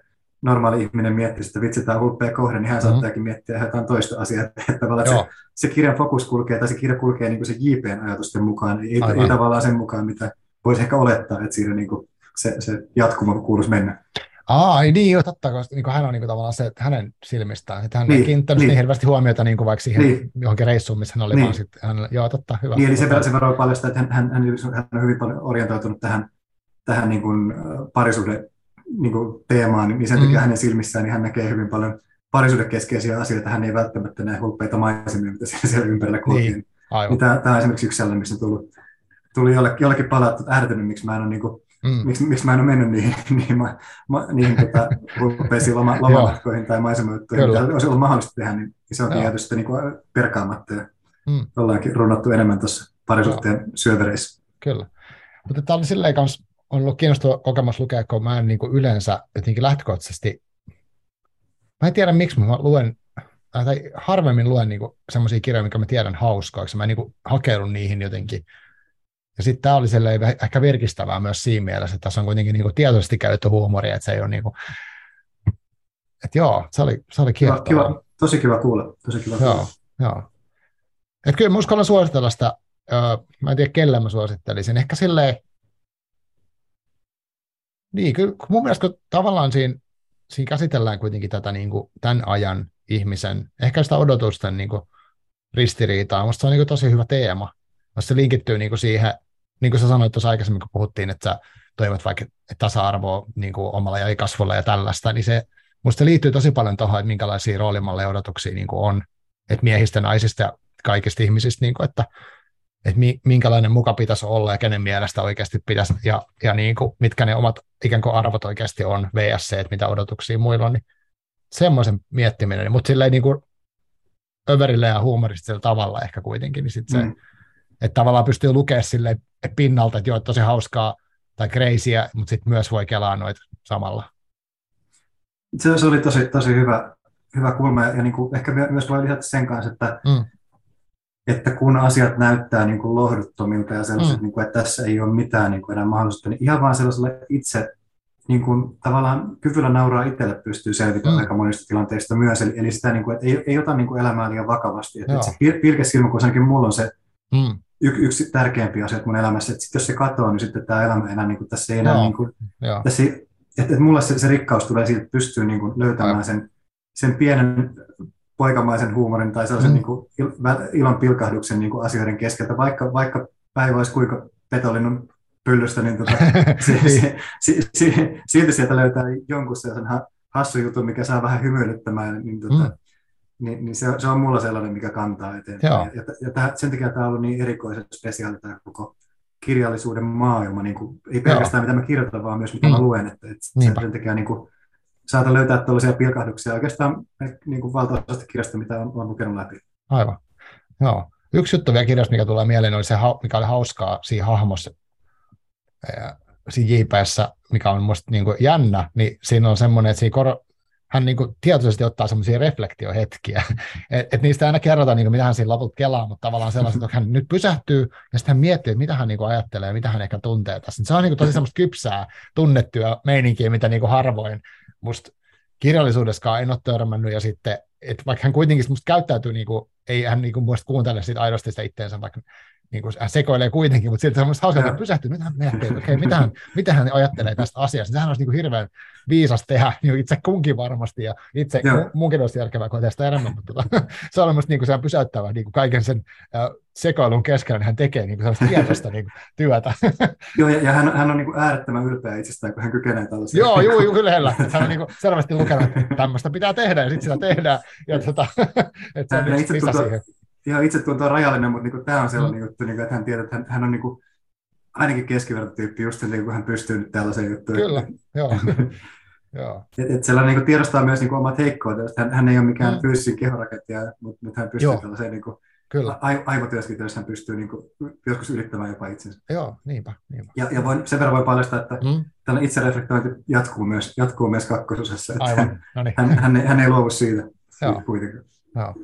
normaali ihminen miettii, että vitsi, tämä on hulppea kohde, niin hän mm-hmm. saattaakin miettiä jotain toista asiaa. Että tavallaan se, se kirjan fokus kulkee, tai se kirja kulkee niin kuin se J P:n ajatusten mukaan, ei, ei tavallaan sen mukaan, mitä voisi ehkä olettaa, että siinä niin kuin se, se jatkuma kuuluisi mennä. Aa, niin joo, totta, koska niin kuin hän on niin kuin tavallaan se, että hänen silmistään, että hän niin, ei kiinnittänyt niin. niin hirveästi huomiota niin kuin vaikka siihen niin. johonkin reissuun, missä hän oli, niin. vaan sitten hänellä, joo, totta, hyvä. Niin, eli se, se varmaan paljastaa, että hän, hän, hän, hän on hyvin paljon orientoitunut tähän, tähän niin kuin parisuhde niin kuin teemaan, niin sen takia mm. hänen silmissään niin hän näkee hyvin paljon parisuhdekeskeisiä asioita. Hän ei välttämättä näe hulppeita maisemia, mitä siellä ympärillä kulkee. Niin, niin tämä, tämä on esimerkiksi yksi sellainen, missä tuli, tuli jollekin palautta, että ärtynyt, miksi mä en ole, niin kuin, mm. miksi, miksi mä en ole mennyt niihin, niihin, ma, ma, niihin tota, hulppeisiin loma, lomamatkoihin tai maisemajuttuihin, mitä olisi ollut mahdollista tehdä, niin se on jääty sitten niin kuin perkaamatta. Ja mm. ollaankin runnattu enemmän tuossa parisuhteen syövereissä. Kyllä, mutta tämä oli silleen kanssa, on ollut kiinnostava kokemus lukea, kun mä en niin kuin yleensä jotenkin lähtökohtaisesti, mä en tiedä miksi, mä luen, tai harvemmin luen niin semmoisia kirjoja, mitkä mä tiedän hauskaiksi, mä en niin hakeudun niihin jotenkin. Ja sitten tää oli ehkä virkistävää myös siinä mielessä, että tässä on kuitenkin niin kuin tietoisesti käytetty huumoria, että se ei ole niin kuin, että joo, se oli, se oli kiva, kiva, tosi kiva kuulla, tosi kiva kuulla. Joo, joo. Että kyllä mä uskallan suositella sitä, mä en tiedä kelle mä suosittelisin, ehkä silleen, niin, kyllä mun mielestä tavallaan siinä, siinä käsitellään kuitenkin tätä niin kuin, tämän ajan ihmisen, ehkä sitä odotusten niin kuin, ristiriitaa. Musta se on niin kuin, tosi hyvä teema, jos se linkittyy niin kuin, siihen niin kuin sä sanoit tuossa aikaisemmin, kun puhuttiin, että sä toivot vaikka tasa-arvoa niin kuin omalla ja kasvulla ja tällaista, niin se musta liittyy tosi paljon tuohon, että minkälaisia roolimalleja odotuksia niin kuin on, että miehistä, naisista ja kaikista ihmisistä, niin kuin, että, että minkälainen muka pitäisi olla ja kenen mielestä oikeasti pitäisi, ja, ja niin kuin, mitkä ne omat ikään kuin arvot oikeasti on, versus se, että mitä odotuksia muilla on, niin semmoisen miettiminen, mutta silleen niin kuin överillä ja huumoristisella tavalla ehkä kuitenkin, niin sitten se, mm. että tavallaan pystyy lukemaan silleen pinnalta, että joo, tosi hauskaa tai crazyä, mutta sitten myös voi kelaa noita samalla. Se oli tosi, tosi hyvä, hyvä kulma, ja niin kuin ehkä myös voi lisätä sen kanssa, että, mm. että kun asiat näyttää niin kuin lohduttomilta ja sellaiset, mm. niin kuin, että tässä ei ole mitään niin kuin enää mahdollisuutta, niin ihan vaan sellaisella itse niin kuin, tavallaan kyvyllä nauraa itselle pystyy selvittämään mm. aika monista tilanteista myös, eli, eli sitä, niin kuin, että ei, ei ota niin kuin elämää liian vakavasti. Että, että se pir- pilkesilmä, kun ainakin mulla on se mm. y- yksi tärkeimpi asia mun elämässä, että sit, jos se katoaa, niin sitten tämä elämä enää, niin kuin, tässä ei enää... Niin kuin, tässä ei, että, että mulle se, se rikkaus tulee siitä, että pystyy niin kuin, löytämään sen, sen pienen poikamaisen huumorin tai sellaisen mm. niin kuin, il, ilon pilkahduksen niin kuin asioiden keskeltä, vaikka, vaikka päivä olisi kuinka petolinnun pyllystä, niin tota, se, se, se, se, silti sieltä löytää jonkun sellaisen hassu jutun, mikä saa vähän hymyilyttämään, niin, tota, mm. niin, niin se, se on mulla sellainen, mikä kantaa eteenpäin. Ja, ja täh, sen takia tämä on ollut niin erikoisen spesiaali tämä koko kirjallisuuden maailma, niin kuin, ei pelkästään Joo. mitä mä kirjoitan, vaan myös mitä mm. mä luen. Että, että sen takia niin kuin, saata löytää tällaisia pilkahduksia oikeastaan niin kuin valtaosasta kirjasta, mitä on, on lukenut läpi. Aivan. Joo. Yksi juttu vielä kirjasta, mikä tulee mieleen, oli se, mikä oli hauskaa siinä hahmossa, siinä J P:ssä, mikä on musta niin kuin jännä, niin siinä on semmoinen, että siinä kor... hän niin kuin tietoisesti ottaa semmoisia reflektiohetkiä, että et niistä aina kerrotaan, niin kuin, mitä hän siinä lopulta kelaa, mutta tavallaan sellaiset, että hän nyt pysähtyy ja sitten hän miettii, että mitä hän niin kuin ajattelee ja mitä hän ehkä tuntee tässä. Se on niin kuin tosi semmoista kypsää, tunnettua meininkiä, mitä niin kuin harvoin musta kirjallisuudessakaan en ole törmännyt, ja sitten, että vaikka hän kuitenkin musta käyttäytyy, niin kuin, ei hän niin kuin musta kuuntele siitä aidosti sitä itteensä, vaikka niin hän sekoilee kuitenkin, mutta silti se on musta hauskaa, että pysähtyy, mitä hän miettii, okay, mitä, hän, mitä hän ajattelee tästä asiasta. Sehän olisi niin kuin hirveän viisas tehdä niin itse kunkin varmasti, ja itse Joo. munkin olisi järkevää, kun teistä enemmän, mutta se on musta niin kuin, se on pysäyttävää, niin kuin kaiken sen uh, sekoilun keskellä, niin hän tekee niin kuin, sellaista tietoista niin kuin, työtä. Joo, ja, ja hän, hän on niin kuin, äärettömän ylpeä itsestään, kun hän kykenee tällaisia. Joo, juu, juu, kyllä, hän on niin kuin, selvästi lukenut, että tämmöistä pitää tehdä, ja sitten sitä tehdään, ja tota, että se on yksi lisä siihen. Ihan itse tuntuu rajallinen, mutta niinku tämä on sellainen mm. juttu, että hän tietää, että hän, hän on niinku ainakin keskivertotyyppi just silti, kun hän pystyy nyt tällaiseen juttuun. Kyllä, joo. joo. Et, et sellainen niinku tiedostaa myös niinku omat heikkoudet. Hän, hän ei ole mikään mm. fyysisen kehorakentia, mutta hän pystyy joo. tällaiseen niinku, a- aivotyöskentelyssä, hän pystyy niinku joskus ylittämään jopa itsensä. Joo, niinpä. niinpä. Ja, ja voin, sen verran voi paljastaa, että mm. tällainen itsereflektointi jatkuu myös, jatkuu myös kakkososassa. Aivan, no niin. Hän, hän, hän ei luovu siitä kuitenkaan. Joo.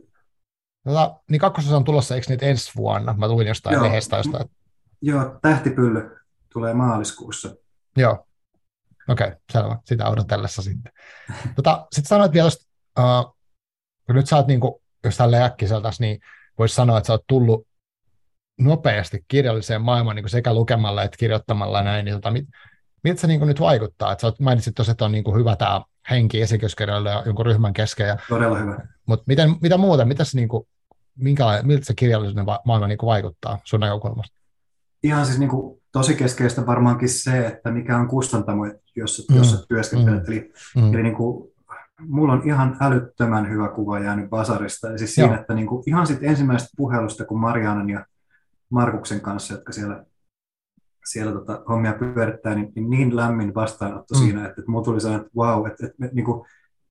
Tota, niin kakkososa on tulossa, eikö niitä ensi vuonna? Mä tulin jostain Joo. lehdestä jostain. Joo, Tähtipylly tulee maaliskuussa. Joo, okei, okay, selvä. Sitä odotellessa sitten. Tota, sitten sanoit vielä, jos, uh, kun nyt sä oot, niin kun, jos tälleen äkkiseltäs, niin voisi sanoa, että sä oot tullut nopeasti kirjalliseen maailmaan niin sekä lukemalla että kirjoittamalla näin. Niin, tota, mit, miltä se niin nyt vaikuttaa? Et sä oot, mainitsit tuossa, että on niin hyvä tämä henki esikirjoiskirjailijoille ja jonkun ryhmän kesken. Ja, todella hyvä. Mutta miten, mitä muuta? Mitäs niin kuin, minkäla- miltä se kirjallisuuden maailma niin vaikuttaa sun näkökulmasta? Ihan siis niin kuin, tosi keskeistä varmaankin se, että mikä on kustantamo, jossa, mm. jossa työskentelet. Mm. Eli, mm. eli niin kuin, mulla on ihan älyttömän hyvä kuva jäänyt Basarista. Ja siis siinä, Joo. että niin kuin, ihan sit ensimmäisestä puhelusta, kun Marianan ja Markuksen kanssa, jotka siellä, siellä tota, hommia pyörittää, niin, niin, niin lämmin vastaanotto mm. siinä, että, että mulla tuli sellainen, että vau, wow, että, että me, niin kuin,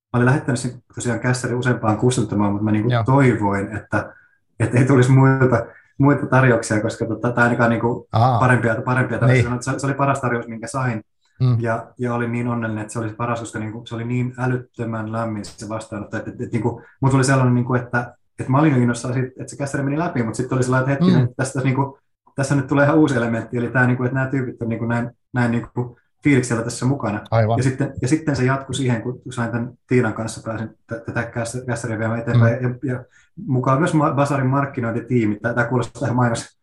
mä olin lähettänyt sen tosiaan kässäri useampaan kustantamaan, mutta mä niinku toivoin, että, että ei tulisi muita, muita tarjouksia, koska tota, tämä ainakaan niinku parempia, parempia tarjouksia. Niin. Se, se oli paras tarjous, minkä sain, mm. ja, ja olin niin onnellinen, että se oli paras, koska niinku, se oli niin älyttömän lämmin se vastaanotto. Että, että, että, niinku, mun tuli sellainen, niinku, että, että mä olin jo innossa, että se kässäri meni läpi, mutta sitten oli sellainen, että hetkinen, mm. tässä, niinku, tässä nyt tulee ihan uusi elementti, eli tämä, niinku, että nämä tyypit on niinku, näin... näin niinku, fiiliksellä tässä mukana. Ja sitten, ja sitten se jatkui siihen, kun sain tämän Tiinan kanssa, pääsin tätä kässäriä viemään eteenpäin. Mm. Ja, ja mukaan myös Basarin markkinointitiimi. Tämä kuulostaa tähän mainos,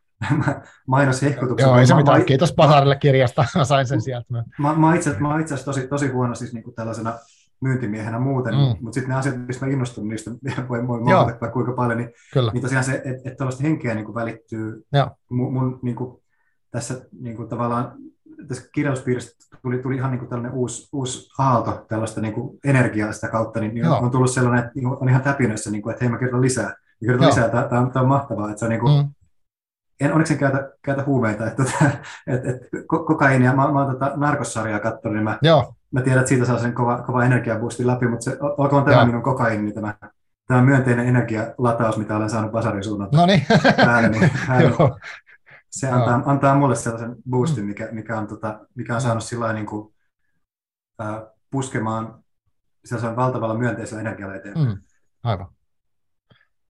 mainoshehkutuksen. Joo, ei se mitään. Kiitos Basarille kirjasta. Mä sain sen sieltä. Mä, mä itse asiassa tosi, tosi huono siis niinku tällaisena myyntimiehenä muuten, mm. mutta sitten ne asiat, mistä mä innostun, niistä voi, voi muuttaa kuinka paljon. Niin, niin tosiaan se, että et tällaista henkeä niinku välittyy Joo. mun... mun niinku, tässä niin kuin tavallaan tässä kirjauspiiristä tuli, tuli ihan niin kuin tällainen uusi, uusi aalto tällaista niin kuin energiaa sitä kautta, niin joo. On tullut sellainen, että on ihan täpinöissä, niin kuin, että hei mä kerron lisää. Mä kerron lisää, tämä, tämä, on, tämä on mahtavaa, että se on niin kuin, mm. en onneksi käytä, käytä huumeita, että et, et, kokaiinia, mä, mä oon tota narkossarjaa katsonut, niin mä, mä tiedän, että siitä saa sen kova, kova energiaboostin läpi, mutta se, olkoon tämä minun kokaiini, tämä, tämä myönteinen energialataus, mitä olen saanut Basarin suunnalta. No niin. Se antaa, antaa mulle sellaisen boostin, mikä, mikä, on, tota, mikä on saanut sillä niin kuin, äh, puskemaan sellaisen valtavalla myönteisellä energialla eteenpäin. Mm, aivan.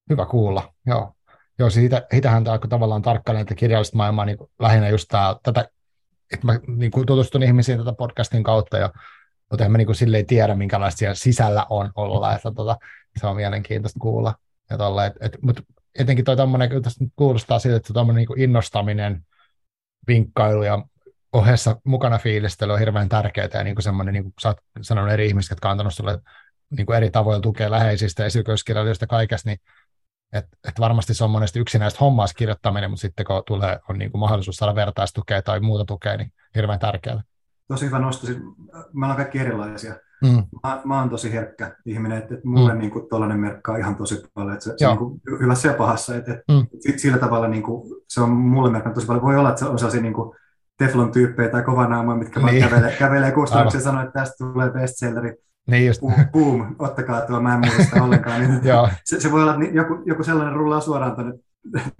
Hyvä kuulla, joo. Joo, siis itähän tämä tavallaan tarkkailee tätä kirjallista maailmaa niin lähinnä just tää, tätä, että mä niin kuin tutustun ihmisiin tätä podcastin kautta, ja mutta en mä niin kuin silleen tiedä, minkälaista siellä sisällä on olla, että tota, se on mielenkiintoista kuulla. Ja tolle, et, et, mut etenkin toi tommonen, kyllä tästä nyt kuulostaa siltä, että tommonen niin kuin innostaminen, vinkkailu ja ohessa mukana fiilistely on hirveän tärkeää, ja niin kuin semmoinen, niin kuin sä oot sanonut eri ihmiset, jotka on antanut sulle niin kuin eri tavoilla tukea läheisistä, esikoiskirjailijoista kaikesta, niin että et varmasti se on monesti yksinäistä hommaa kirjoittaminen, mutta sitten kun tulee, on niinku mahdollisuus saada vertaistukea tai muuta tukea, niin hirveän tärkeää. Tosi hyvä nosto. Mä olen kaikki erilaisia. Mm. Mä, mä oon tosi herkkä ihminen, että et mulle mm. niinku tuollainen merkkaa ihan tosi paljon. Et se, se niinku, hyvässä ja pahassa. Et, et, mm. et sillä tavalla niinku, se on mulle merkannut tosi paljon. Voi olla, että se on sellaisia niinku teflon-tyyppejä tai kovanaamoja, mitkä niin. vaan kävelee, kävelee kustannuksia ja sanoo, että tästä tulee bestselleri. Niin just. Boom, ottakaa tuo, mä en muuta sitä ollenkaan. Niin se, se voi olla, että joku, joku sellainen rullaa suoraan tuonne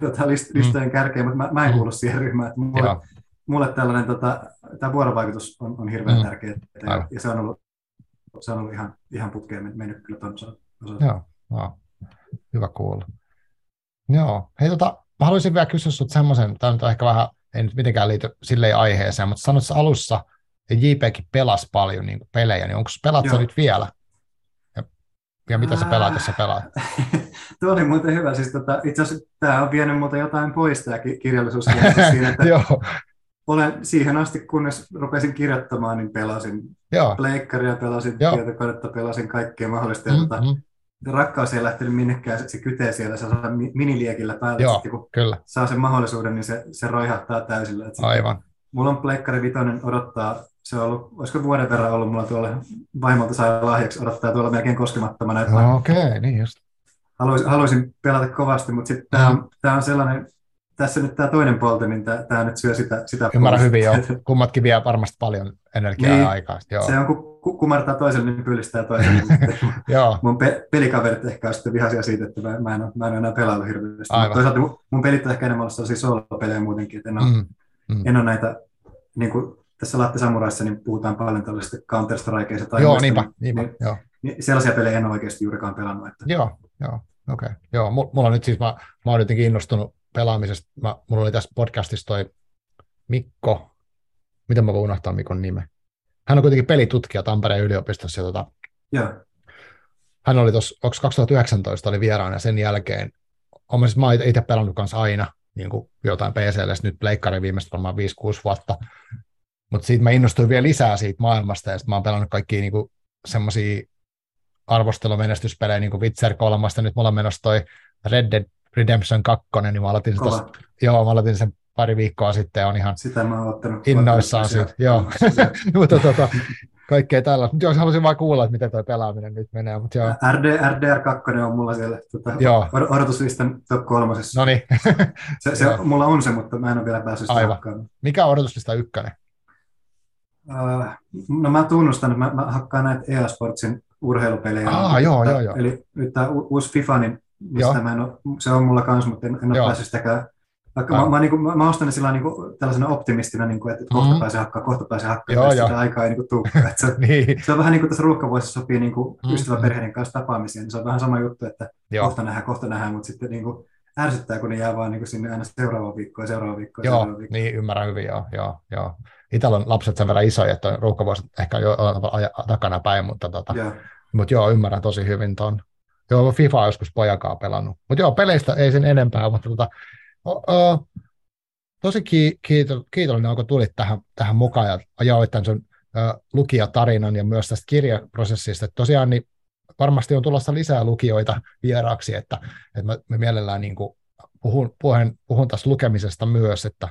tota, list, listojen kärkeen, mutta mä, mä en kuulu siihen ryhmään. Mulle, mulle tällainen tota, tämä vuorovaikutus on, on hirveän mm. tärkeä, ja, ja se on ollut, se on ollut ihan, ihan putkeen mennyt kyllä tuon osalta. Joo, joo, hyvä kuulla. Joo, hei tota, mä haluaisin vielä kysyä sut semmoisen, tämä nyt on ehkä vähän, ei nyt mitenkään liity silleen aiheeseen, mutta sanoit alussa, ja JPkin pelasi paljon niin kuin pelejä, niin onko pelat sä nyt vielä? Ja, ja mitä Ää... sä pelaat, jos sä pelaat? Tuo oli muuten hyvä. Siis, tota, itse asiassa tämä on vienyt muuta jotain pois tämä kirjallisuus. Siinä, että olen siihen asti, kunnes rupesin kirjoittamaan, niin pelasin pleikkaria, pelasin Joo. tietokonetta, pelasin kaikkea mahdollista. Mm-hmm. Tota, rakkaus ei lähtenyt minnekään, se kytee siellä, saa miniliekillä päälle. Joo, sitten, kun kyllä. saa sen mahdollisuuden, niin se, se roihahtaa täysillä. Aivan. Mulla on pleikkari vitonen odottaa. Se on ollut, olisiko vuoden verran ollut mulla tuolla, vaimolta sai lahjaksi, odottaa tuolla melkein koskemattomana. No, okei, okay, niin just. Haluaisin, haluaisin pelata kovasti, mutta sitten tämä on, on sellainen, tässä nyt tämä toinen polti, niin tämä nyt syö sitä, sitä Ymmärrän hyvin, joo. Kummatkin vie varmasti paljon energiaa niin, ja aikaa. Joo. Se on, kun kumartaa toiselle, niin pyylistää toiselle. Joo. Mun pe- pelikaverit ehkä on sitten vihaisia siitä, että mä, mä, en, ole, mä en ole enää pelaillut hirveästi. Toisaalta mun, mun pelit on ehkä enemmän ollut sellaisia soolopelejä muutenkin, että en ole, mm, mm. En ole näitä... Niin tässä Latte Samuraissa niin puhutaan paljon tällaisista Counter-Strikeista tai joo, muista, niinpä, niinpä, niin, joo. Niin sellaisia pelejä en oikeasti juurikaan pelannut. Että. Joo, joo, okei. Okay. Joo, mulla on nyt siis, mä, mä oon jotenkin innostunut pelaamisesta. Mä, mulla oli tässä podcastissa toi Mikko, miten mä voin unohtaa Mikon nimen. Hän on kuitenkin pelitutkija Tampereen yliopistossa. Ja tota, joo. Hän oli tuossa, onko kaksituhattayhdeksäntoista oli vieraana sen jälkeen. Olen siis, mä oon itse pelannut kanssa aina niin kuin jotain P C:llä, nyt pleikkari viimeiset varmaan viisi kuusi vuotta. Mutta siitä mä innostuin vielä lisää siitä maailmasta, ja sitten mä oon pelannut kaikkia niinku semmoisia arvostelumenestyspelejä, niin kuin Witcher kolme, nyt mulla on menossa toi Red Dead Redemption kaksi, niin mä aloitin, tos, joo, mä aloitin sen pari viikkoa sitten, ja on ihan sitä mä oon ottanut innoissaan siitä. Joo, mutta tota, kaikkea tällaista. Mutta jos halusin vaan kuulla, että miten toi pelaaminen nyt menee. Mut joo. R D R kaksi on mulla siellä tota, odotuslistan top kolmosessa. No niin. se, se, mulla on se, mutta mä en ole vielä päässyt sitä hakkaan. Mikä on odotuslista ykkönen? No mä tunnustan, että mä, mä hakkaan näitä E A Sportsin urheilupelejä. Aa, joo, joo, joo. Eli nyt tämä uusi FIFA, niin mistä mä en ole, se on mulla kanssa, mutta en, en ole päässyt sitäkään. Vaikka mä, mä, niin kuin, mä ostan ne sillä niin tällaisena optimistina, niin kuin, että kohta mm. pääsee hakkaan, kohta pääsee hakkaan, ja sitä aikaa ei niin tule. Se, niin. se on vähän niin kuin tässä ruuhkavuosissa sopii niin mm. ystäväperheiden kanssa tapaamisiin, niin se on vähän sama juttu, että joo. kohta nähdään, kohta nähdään, mutta sitten niin kuin, ärsyttää, kun ne jää vaan niin kuin sinne aina seuraava viikko ja seuraava viikko. Joo, seuraava viikko. Niin ymmärrän hyvin, joo, joo, joo. Itälän lapset sen verran isoja, että ruuhkavuosi ehkä jo takana päin, mutta tota, yeah. mut joo, ymmärrän tosi hyvin ton. Joo, FIFA on joskus pojakaa pelannut. Mutta joo, peleistä ei sen enempää, mutta tota, o, o, tosi kiito, kiitollinen, kun tulit tähän, tähän mukaan ja jaoit tämän sun ö, lukijatarinan ja myös tästä kirjaprosessista. Et tosiaan niin varmasti on tulossa lisää lukijoita vieraaksi, että, että mä, mä mielellään niin kuin puhun, puhun, puhun tästä lukemisesta myös, että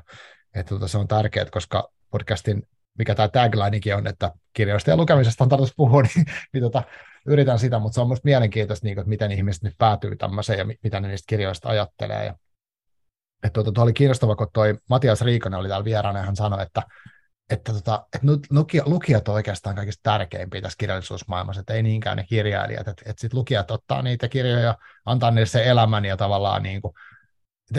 Et, tuota, se on tärkeää, koska podcastin, mikä tämä taglinekin on, että kirjoista ja lukemisesta on tarkoitus puhua, niin, niin tota, yritän sitä, mutta se on musta mielenkiintoista, niin, että miten ihmiset nyt päätyy tämmöiseen ja mitä ne niistä kirjoista ajattelee. Ja, et, tuota, tuo oli kiinnostava, kun toi Matias Riikonen oli täällä vieraana ja hän sanoi, että Että, tota, että lukijat on oikeastaan kaikista tärkeimpiä tässä kirjallisuusmaailmassa, että ei niinkään ne kirjailijat, että, että sit lukijat ottaa niitä kirjoja, antaa niille sen elämän ja tavallaan niin kuin,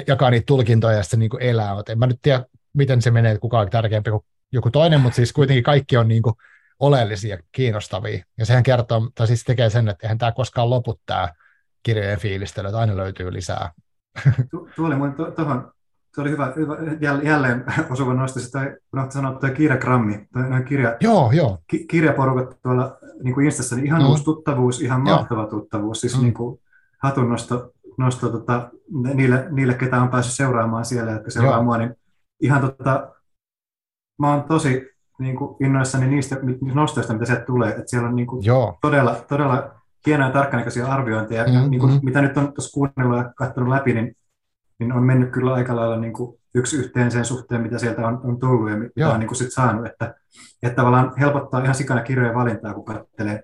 jakaa niitä tulkintoja ja sitten niin kuin elää, mutta en mä nyt tiedä, miten se menee, että kuka on tärkeämpi kuin joku toinen, mutta siis kuitenkin kaikki on niin kuin oleellisia, kiinnostavia, ja sehän kertoo, tai siis tekee sen, että eihän tämä koskaan lopu tämä kirjojen fiilistely, että aina löytyy lisää. Tuo oli mun tuohon. Se oli hyvä, hyvä jälleen osuva nosto, kun olet sanonut tuo Kiira Grammi, tai kirja, joo, joo. Ki, kirjaporukat tuolla niin kuin Instassa, niin ihan no. uusi tuttavuus, ihan mahtava tuttavuus, siis mm. niin kuin hatun nosto, nosto tota, niille, niille, ketä on päässyt seuraamaan siellä, jotka seuraa mua, niin ihan tota, mä oon tosi niin kuin innoissani niistä nostoista, mitä sieltä tulee, että siellä on niin kuin todella, todella hienoja tarkkanäköisiä arviointeja, mm, niin kuin, mm. mitä nyt on tuossa kuunnellut ja katsonut läpi, niin niin on mennyt kyllä aika lailla niin kuin yksi yhteen sen suhteen, mitä sieltä on, on tullut ja mitä Joo. on niin kuin sit saanut. Että, että tavallaan helpottaa ihan sikana kirjojen valintaa, kun katselee,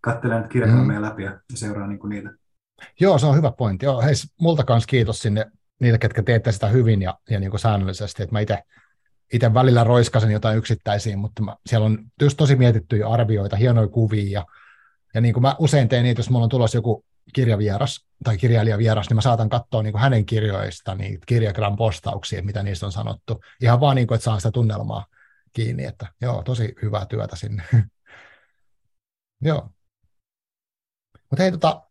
katselee kirjakammeja mm. läpi ja seuraa niin kuin niitä. Joo, se on hyvä pointti. Joo, hei, multa kanssa kiitos sinne niille, ketkä teette sitä hyvin ja, ja niin kuin säännöllisesti. Että mä itse välillä roiskasin jotain yksittäisiä, mutta mä, siellä on just tosi mietittyjä arvioita, hienoja kuvia. Ja, ja niin kuin mä usein teen niitä, jos mulla on tulossa joku kirjavieras tai kirjailijavieras, niin mä saatan katsoa niin kuin hänen kirjoista niitä Kirjagram-postauksia, mitä niistä on sanottu. Ihan vaan niin kuin, että saa sitä tunnelmaa kiinni, että joo, tosi hyvää työtä sinne. Joo. Mutta hei, tota,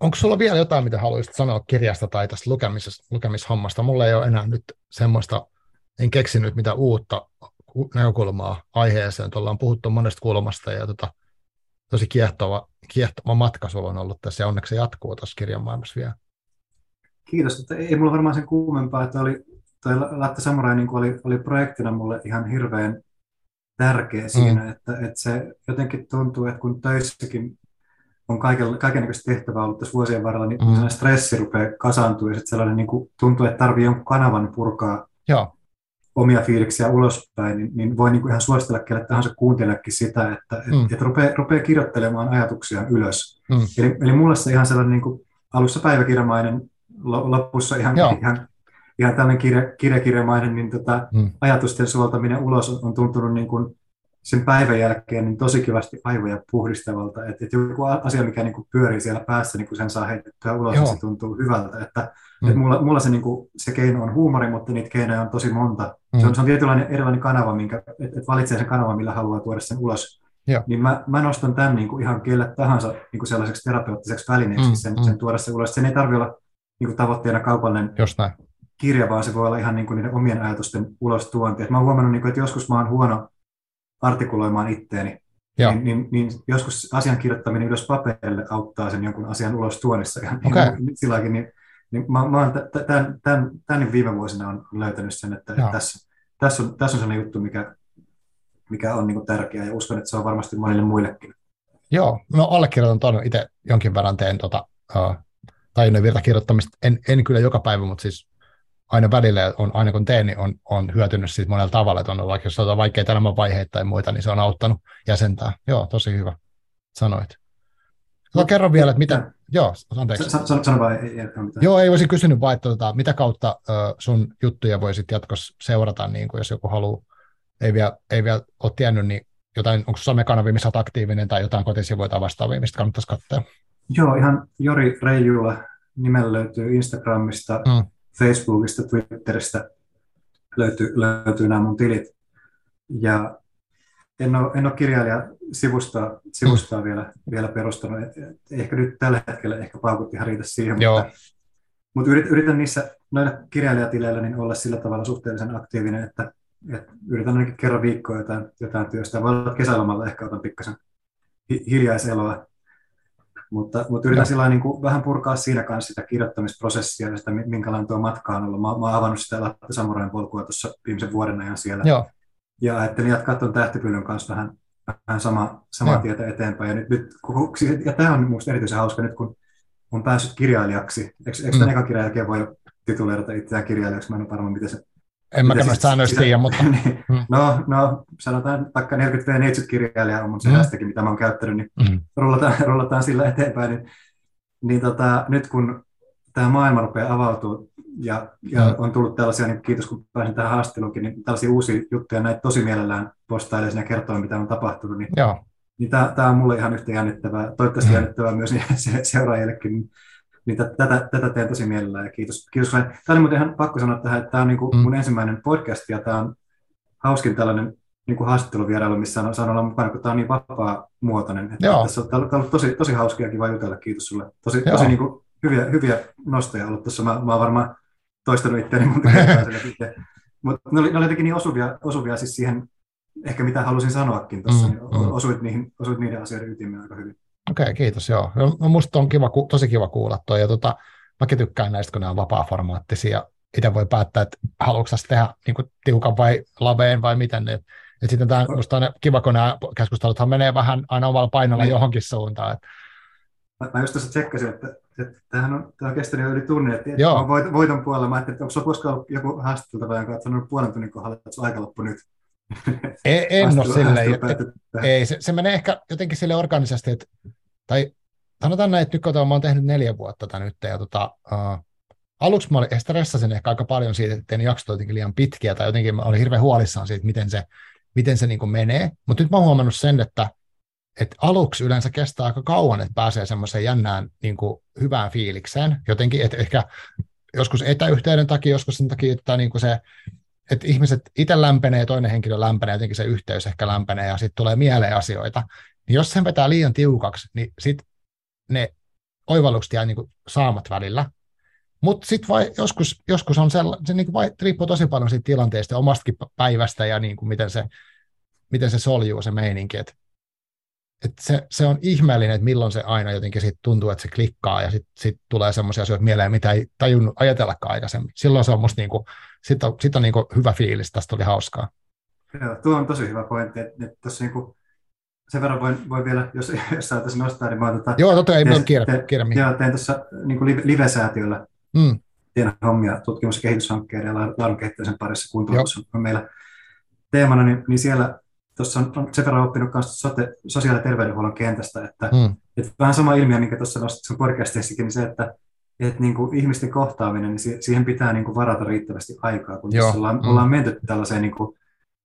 onko sulla vielä jotain, mitä haluaisit sanoa kirjasta tai tästä lukemishommasta? Mulla ei ole enää nyt semmoista, en keksinyt mitä uutta näkökulmaa aiheeseen. Tuolla on puhuttu monesta kulmasta ja tota, tosi kiehtova, kiehtova matka sulla on ollut tässä ja onneksi se jatkuu tuossa kirjan maailmassa vielä. Kiitos. Että ei mulla varmaan sen kuumempaa, että oli, toi Latte Samurai niin oli, oli projektina mulle ihan hirveän tärkeä siinä, mm. että, että se jotenkin tuntuu, että kun töissäkin on kaikennäköistä tehtävää ollut tässä vuosien varrella, niin mm. stressi rupeaa kasaantua ja sellainen niin kuin tuntuu, että tarvii jonkun kanavan purkaa Joo. omia fiiliksiä ulospäin, niin, niin voi niinku ihan suositella kelle tahansa kuunteleekin sitä, että et, mm. et rupeaa rupea kirjoittelemaan ajatuksia ylös. Mm. Eli, eli mulla se ihan sellainen niinku alussa päiväkirjamainen, lopussa ihan, ihan, ihan tällainen kirja, kirjakirjamainen niin tota, mm. ajatusten suoltaminen ulos on, on tuntunut niin kuin sen päivän jälkeen niin tosi kivasti aivoja puhdistavalta. Että et joku asia, mikä niinku pyörii siellä päässä, niin kun sen saa heitettyä ulos, niin se tuntuu hyvältä. Että, mm. et mulla mulla se, niinku, se keino on huumori, mutta niitä keinoja on tosi monta. Mm. Se on, se on tietynlainen erilainen kanava, minkä, et, et valitsee sen kanavan, millä haluaa tuoda sen ulos. Joo. Niin mä, mä nostan tämän niinku ihan kelle tahansa niinku sellaiseksi terapeuttiseksi välineeksi, mm. sen, sen tuoda se ulos. Sen ei tarvitse olla niinku tavoitteena kaupallinen kirja, vaan se voi olla ihan niinku niiden omien ajatusten ulostuonti. Et mä oon huomannut, niinku, että joskus mä oon huono artikuloimaan itteeni, niin, niin, niin joskus asian kirjoittaminen ylös paperille auttaa sen jonkun asian ulos tuonissa. Okay. Silläkin, niin, niin mä, mä oon tämän, tämän, tämän viime vuosina on löytänyt sen, että, että tässä, tässä, on, tässä on sellainen juttu, mikä, mikä on niin kuin tärkeä, ja uskon, että se on varmasti monille muillekin. Joo, no allekirjoitan tuon itse jonkin verran teen tuota, uh, tajunnan virtakirjoittamista, en, en kyllä joka päivä, mutta siis aina välillä, on, aina kun teen, niin on, on hyötynyt siitä monella tavalla, että on ollut, jos on vaikeita elämänvaiheita tai muita, niin se on auttanut jäsentää. Joo, tosi hyvä sanoit. No, kerro vielä, että mitä... Joo, anteeksi. Sano vaan, ei mitään. Joo, ei olisi kysynyt vaan, että tota, mitä kautta ö, sun juttuja voisit jatkossa seurata, niin kuin jos joku haluaa, ei vielä, ei vielä ole tiennyt, niin jotain, onko somekanavia, missä olet aktiivinen, tai jotain kotisivuita vastaavia, mistä kannattaisi katsoa? Joo, ihan Jori Reijola nimellä löytyy Instagramista, mm. Facebookista, Twitteristä löytyy, löytyy nämä mun tilit. Ja en ole, en ole kirjailijasivustaa sivustaa mm. vielä, vielä perustanut. Ehkä nyt tällä hetkellä ehkä paukut ihan riitä siihen. Joo. Mutta, mutta yritän niissä noilla kirjailijatileillä niin olla sillä tavalla suhteellisen aktiivinen, että, että yritän ainakin kerran viikkoa jotain, jotain työstä. Voi olla kesälomalla ehkä otan pikkasen hiljaiseloa. Mutta, mutta yritän sillä niin kuin vähän purkaa siinä kanssa sitä kirjoittamisprosessia ja sitä, minkälainen tuo matka on ollut. Mä, mä oon avannut sitä Latte Samurain polkua tuossa viimeisen vuoden ajan siellä. Joo. Ja ajattelin jatkaa tuon Tähtipylyn kanssa vähän, vähän samaa sama tietä eteenpäin. Ja, nyt, nyt, ja tämä on minusta erityisen hauska nyt, kun on päässyt kirjailijaksi. Eikö, eikö mm. tämän ekan kirjan jälkeen voi tituleerata itseään kirjailijaksi? Mä en ole varma, miten se En mäkään noista säännöistä tiedä, mutta... no, no, sanotaan vaikka neljäkymmentä-neljäkymmentä kirjailijaa on mun sellastakin, mm. mitä mä oon käyttänyt, niin mm. rullataan, rullataan sillä eteenpäin. Niin, niin tota, nyt kun tämä maailma rupeaa avautumaan ja, ja mm. on tullut tällaisia, niin kiitos kun pääsin tähän haastatteluunkin, niin tällaisia uusia juttuja, näitä tosi mielellään postailee ja kertoo, mitä on tapahtunut, niin, niin tämä on mulle ihan yhtä jännittävää, toivottavasti mm. jännittävää myös seuraajillekin. Niin tätä, tätä teen tosi mielellään ja kiitos. kiitos. Tämä oli muuten ihan pakko sanoa tähän, että tämä on niin kuin mun mm. ensimmäinen podcast ja tämä on hauskin tällainen niin kuin haastatteluvierailu, missä saan olla mukana, kun tämä on niin vapaamuotoinen. Että tässä on, tämä on ollut tosi, tosi hauska ja kiva jutella, kiitos sulle. Tosi, tosi niin kuin hyviä, hyviä nostoja ollut tuossa. Mä, mä olen varmaan toistanut itseäni monta kertaa. Mutta ne, ne oli jotenkin niin osuvia, osuvia siis siihen, ehkä mitä halusin sanoakin tuossa. Mm, mm. Osuit, niihin, osuit niiden asioiden ytimeen aika hyvin. Okei, okay, kiitos, joo. No, musta on kiva, tosi kiva kuulla toi, ja tota, mäkin tykkään näistä, kun nämä on vapaaformaattisia, itse voi päättää, että haluatko sä tehdä niin kuin tiukan vai laveen vai miten, että et sitten tämä, musta on kiva, kun nämä keskusteluthan menee vähän aina omalla painolla johonkin suuntaan. Et. Mä just tuossa tsekkasin, että, että tämähän on, tämä on kestänyt jo yli tunnin, että voit, voiton puolella, mä ajattelin, että onko sulla koskaan ollut joku haastatteltava, jonka olet sanonut puolen tunnin kohdalla, että sun aika loppu nyt. Ei, en Astu, ole silleen. Ei, se, se menee ehkä jotenkin sille organisesti, että, tai sanotaan näin, että nyt kato, mä oon tehnyt neljä vuotta tätä nyt, ja tota, uh, aluksi mä olin, stressasin ehkä aika paljon siitä, että en jakso jotenkin liian pitkiä, tai jotenkin mä olin hirveän huolissaan siitä, miten se, miten se niin kuin menee, mutta nyt mä oon huomannut sen, että, että aluksi yleensä kestää aika kauan, että pääsee semmoiseen jännään niin kuin hyvään fiilikseen, jotenkin, että ehkä joskus etäyhteyden takia, joskus sen takia, että niin kuin se että ihmiset itse lämpenee ja toinen henkilö lämpenee, jotenkin se yhteys ehkä lämpenee ja sitten tulee mieleen asioita. Niin jos sen vetää liian tiukaksi, niin sitten ne oivallukset jää niin kuin saamat välillä. Mutta sitten joskus, joskus on sella, se niin kuin riippuu tosi paljon siitä tilanteesta ja omastakin päivästä ja niin kuin miten, se, miten se soljuu se meininki. Et, et se, se on ihmeellinen, että milloin se aina jotenkin sit tuntuu, että se klikkaa ja sitten sit tulee semmoisia asioita mieleen, mitä ei tajunnut ajatellakaan aikaisemmin. Silloin se on musta niin kuin... Sitten on, sit on niin hyvä fiilis, tästä oli hauskaa. Joo, tuo on tosi hyvä pointti. Että, että tossa niin kuin, sen verran voin, voin vielä, jos, jos saataisiin nostaa, niin mä oon... Tota, joo, totta ei ole kiire. Joo, tein tuossa niin live-säätiöllä mm. hommia tutkimus- ja kehityshankkeiden ja laadun kehittämisen parissa kuntoutus on meillä teemana, niin, niin siellä tuossa on, on sen verran oppinut myös sote, sosiaali- ja terveydenhuollon kentästä, että, mm. että vähän sama ilmiö, minkä tuossa nostit sun podcasteissakin, niin se, että että niinku ihmisten kohtaaminen, niin siihen pitää niinku varata riittävästi aikaa, kun jos ollaan, mm. ollaan menty tällaiseen niinku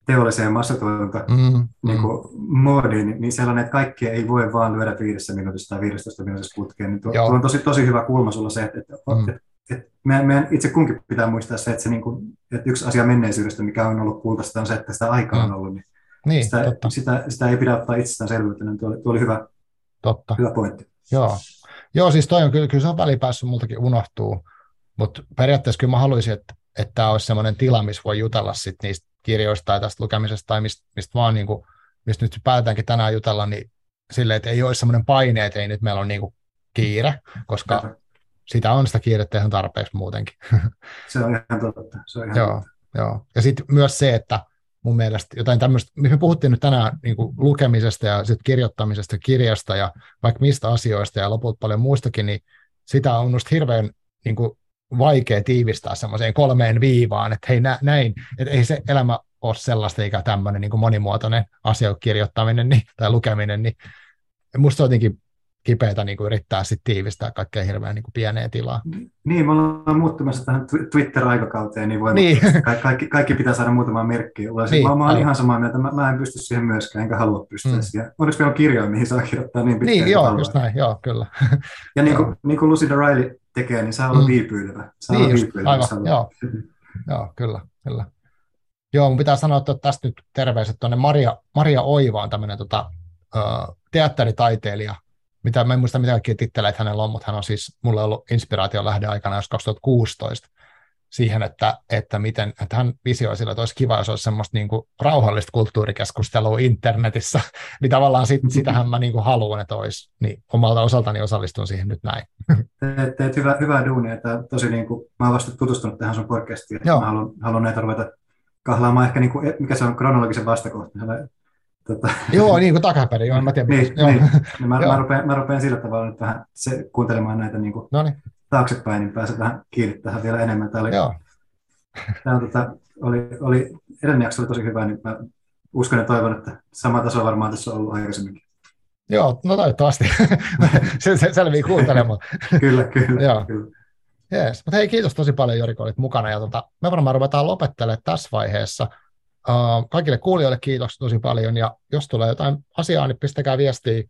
teolliseen massatuotantomoodiin, mm. mm. niin sellainen, että kaikkea ei voi vaan lyödä viidessä minuutissa tai viidestoista minuutissa putkeen. Niin tuo, tuo on tosi, tosi hyvä kulma sulla se, että, että, mm. että, että meidän, meidän itse kunkin pitää muistaa se, että, se niinku, että yksi asia menneisyydestä, mikä on ollut kultaista, on se, että sitä aikaa on ollut. Niin niin, sitä, sitä, sitä ei pidä ottaa itsestäänselvyytenä. Tuo, tuo oli hyvä, totta. hyvä pointti. Joo. Joo, siis toi on kyllä, kyllä se on välipäässyt multakin unohtuu, mutta periaatteessa kyllä mä haluaisin, että tämä olisi semmoinen tila, missä voi jutella sit niistä kirjoista tai tästä lukemisesta tai mistä, mistä vaan, niin kuin, mistä nyt päätäänkin tänään jutella, niin silleen, että ei ole semmoinen paine, että ei nyt meillä ole niin kuin kiire, koska mm-hmm. sitä on sitä kiirettä ihan tarpeeksi muutenkin. Se on ihan totta. Se on ihan joo, totta. Joo. Ja sitten myös se, että mun mielestä jotain tämmöistä, me puhuttiin nyt tänään niin kuin lukemisesta ja sit kirjoittamisesta, kirjasta ja vaikka mistä asioista ja lopulta paljon muistakin, niin sitä on musta hirveän niin kuin vaikea tiivistää semmoiseen kolmeen viivaan, että hei nä, näin, että ei se elämä ole sellaista eikä tämmöinen niin kuin monimuotoinen asia kirjoittaminen niin, tai lukeminen, niin musta on jotenkin kipeätä niin kuin yrittää sit tiivistää kaikkea hirveän niin kuin pieneen tilaa. Niin, me ollaan muuttumassa tähän Twitter-aikakauteen, niin, niin. Ka- kaikki, kaikki pitää saada muutamaan merkkiä. Niin. Mä, mä olen ihan samaa mieltä, mä, mä en pysty siihen myöskään, enkä halua pystyä mm. siihen. Onneksi meillä on kirjoja, mihin saa kirjoittaa niin pitkään. Niin, joo, just näin, joo, kyllä. Ja niin kuin, niin kuin Lucinda Riley tekee, niin saa olla mm. viipyilevä. Saa niin, olla just, viipyilevä, aivan, saa joo. joo, kyllä, kyllä. Joo, mun pitää sanoa, että tästä nyt terveiset tuonne Maria, Maria Oiva on tämmöinen tota, uh, teatteritaiteilija. Mitä, mä en muista mitään titteleitä hänellä on, mutta hän on siis mulle ollut inspiraation lähde aikana jos kaksituhattakuusitoista siihen, että, että, miten, että hän visioi sillä, että olisi kiva, jos olisi semmoista niin kuin rauhallista kulttuurikeskustelua internetissä, niin tavallaan sit, sitähän mä niin kuin haluan, että olisi, niin omalta osaltani osallistun siihen nyt näin. Teet, teet hyvää, hyvää duunia, että tosi niin kuin, mä oon vasta tutustunut tähän sun podcastiin, että mä haluan, haluan näitä ruveta kahlaamaan ehkä, niin kuin, mikä se on kronologisen vastakohta. Tota. Joo, niin kuin takaperin, joo, en mä tiedä. Niin, niin. Mä, mä, rupean, mä rupean sillä tavalla nyt vähän se, kuuntelemaan näitä niin kuin taaksepäin, niin pääsen vähän kiinni tähän vielä enemmän. Tämä oli, Tämä tota, oli, oli, edellinen jakso oli tosi hyvä, niin mä uskon ja toivon, että sama taso varmaan tässä on ollut aikaisemminkin. Joo, no toivottavasti. se, se selvii kuuntelemaan. kyllä, kyllä. Joo. Kyllä. Yes. Mut hei, kiitos tosi paljon Jori, kun olit mukana. Ja tota, me varmaan ruvetaan lopettelemaan tässä vaiheessa. Uh, kaikille kuulijoille kiitoksia tosi paljon. Ja jos tulee jotain asiaa, niin pistäkää viestiä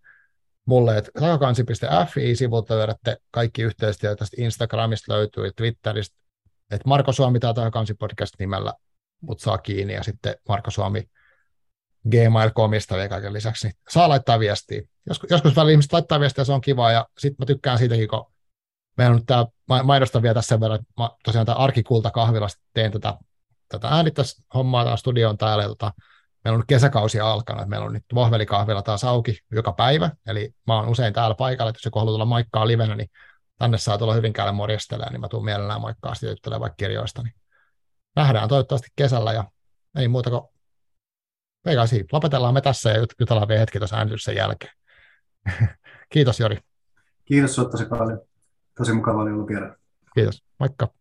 mulle, että takakansi piste f i-sivulta löydätte kaikki yhteistyötä. Tästä Instagramista löytyy, Twitteristä. Että Marko Suomi tai Takakansi podcast nimellä mut saa kiinni. Ja sitten Marko Suomi gmail piste comista vielä kaiken lisäksi. Niin saa laittaa viestiä. Joskus, joskus välillä ihmiset laittaa viestiä, se on kivaa. Ja sitten mä tykkään siitäkin, kun meillä on nyt tämä, mainostan vielä tässä sen verran, että mä tosiaan tämä Arkikulta kahvilasta teen tätä, tätä äänittäistä hommaa, tämä studio on täällä, tota, meillä on nyt kesäkausia alkanut, meillä on nyt vohvelikahvila taas auki joka päivä, eli mä oon usein täällä paikalla, että jos joku haluaa tulla moikkaa livenä, niin tänne saa tulla Hyvinkäälle morjastelemaan, niin mä tuun mielellään moikkaa sitten juttelemaan vaikka kirjoista, niin nähdään toivottavasti kesällä, ja ei muuta kuin veikaisiin, lopetellaan me tässä ja jutellaan vielä hetki tuossa äänityksen jälkeen. Kiitos Jori. Kiitos sinua tosi paljon. Tosi mukava oli ollut vielä. Kiitos. Moikka.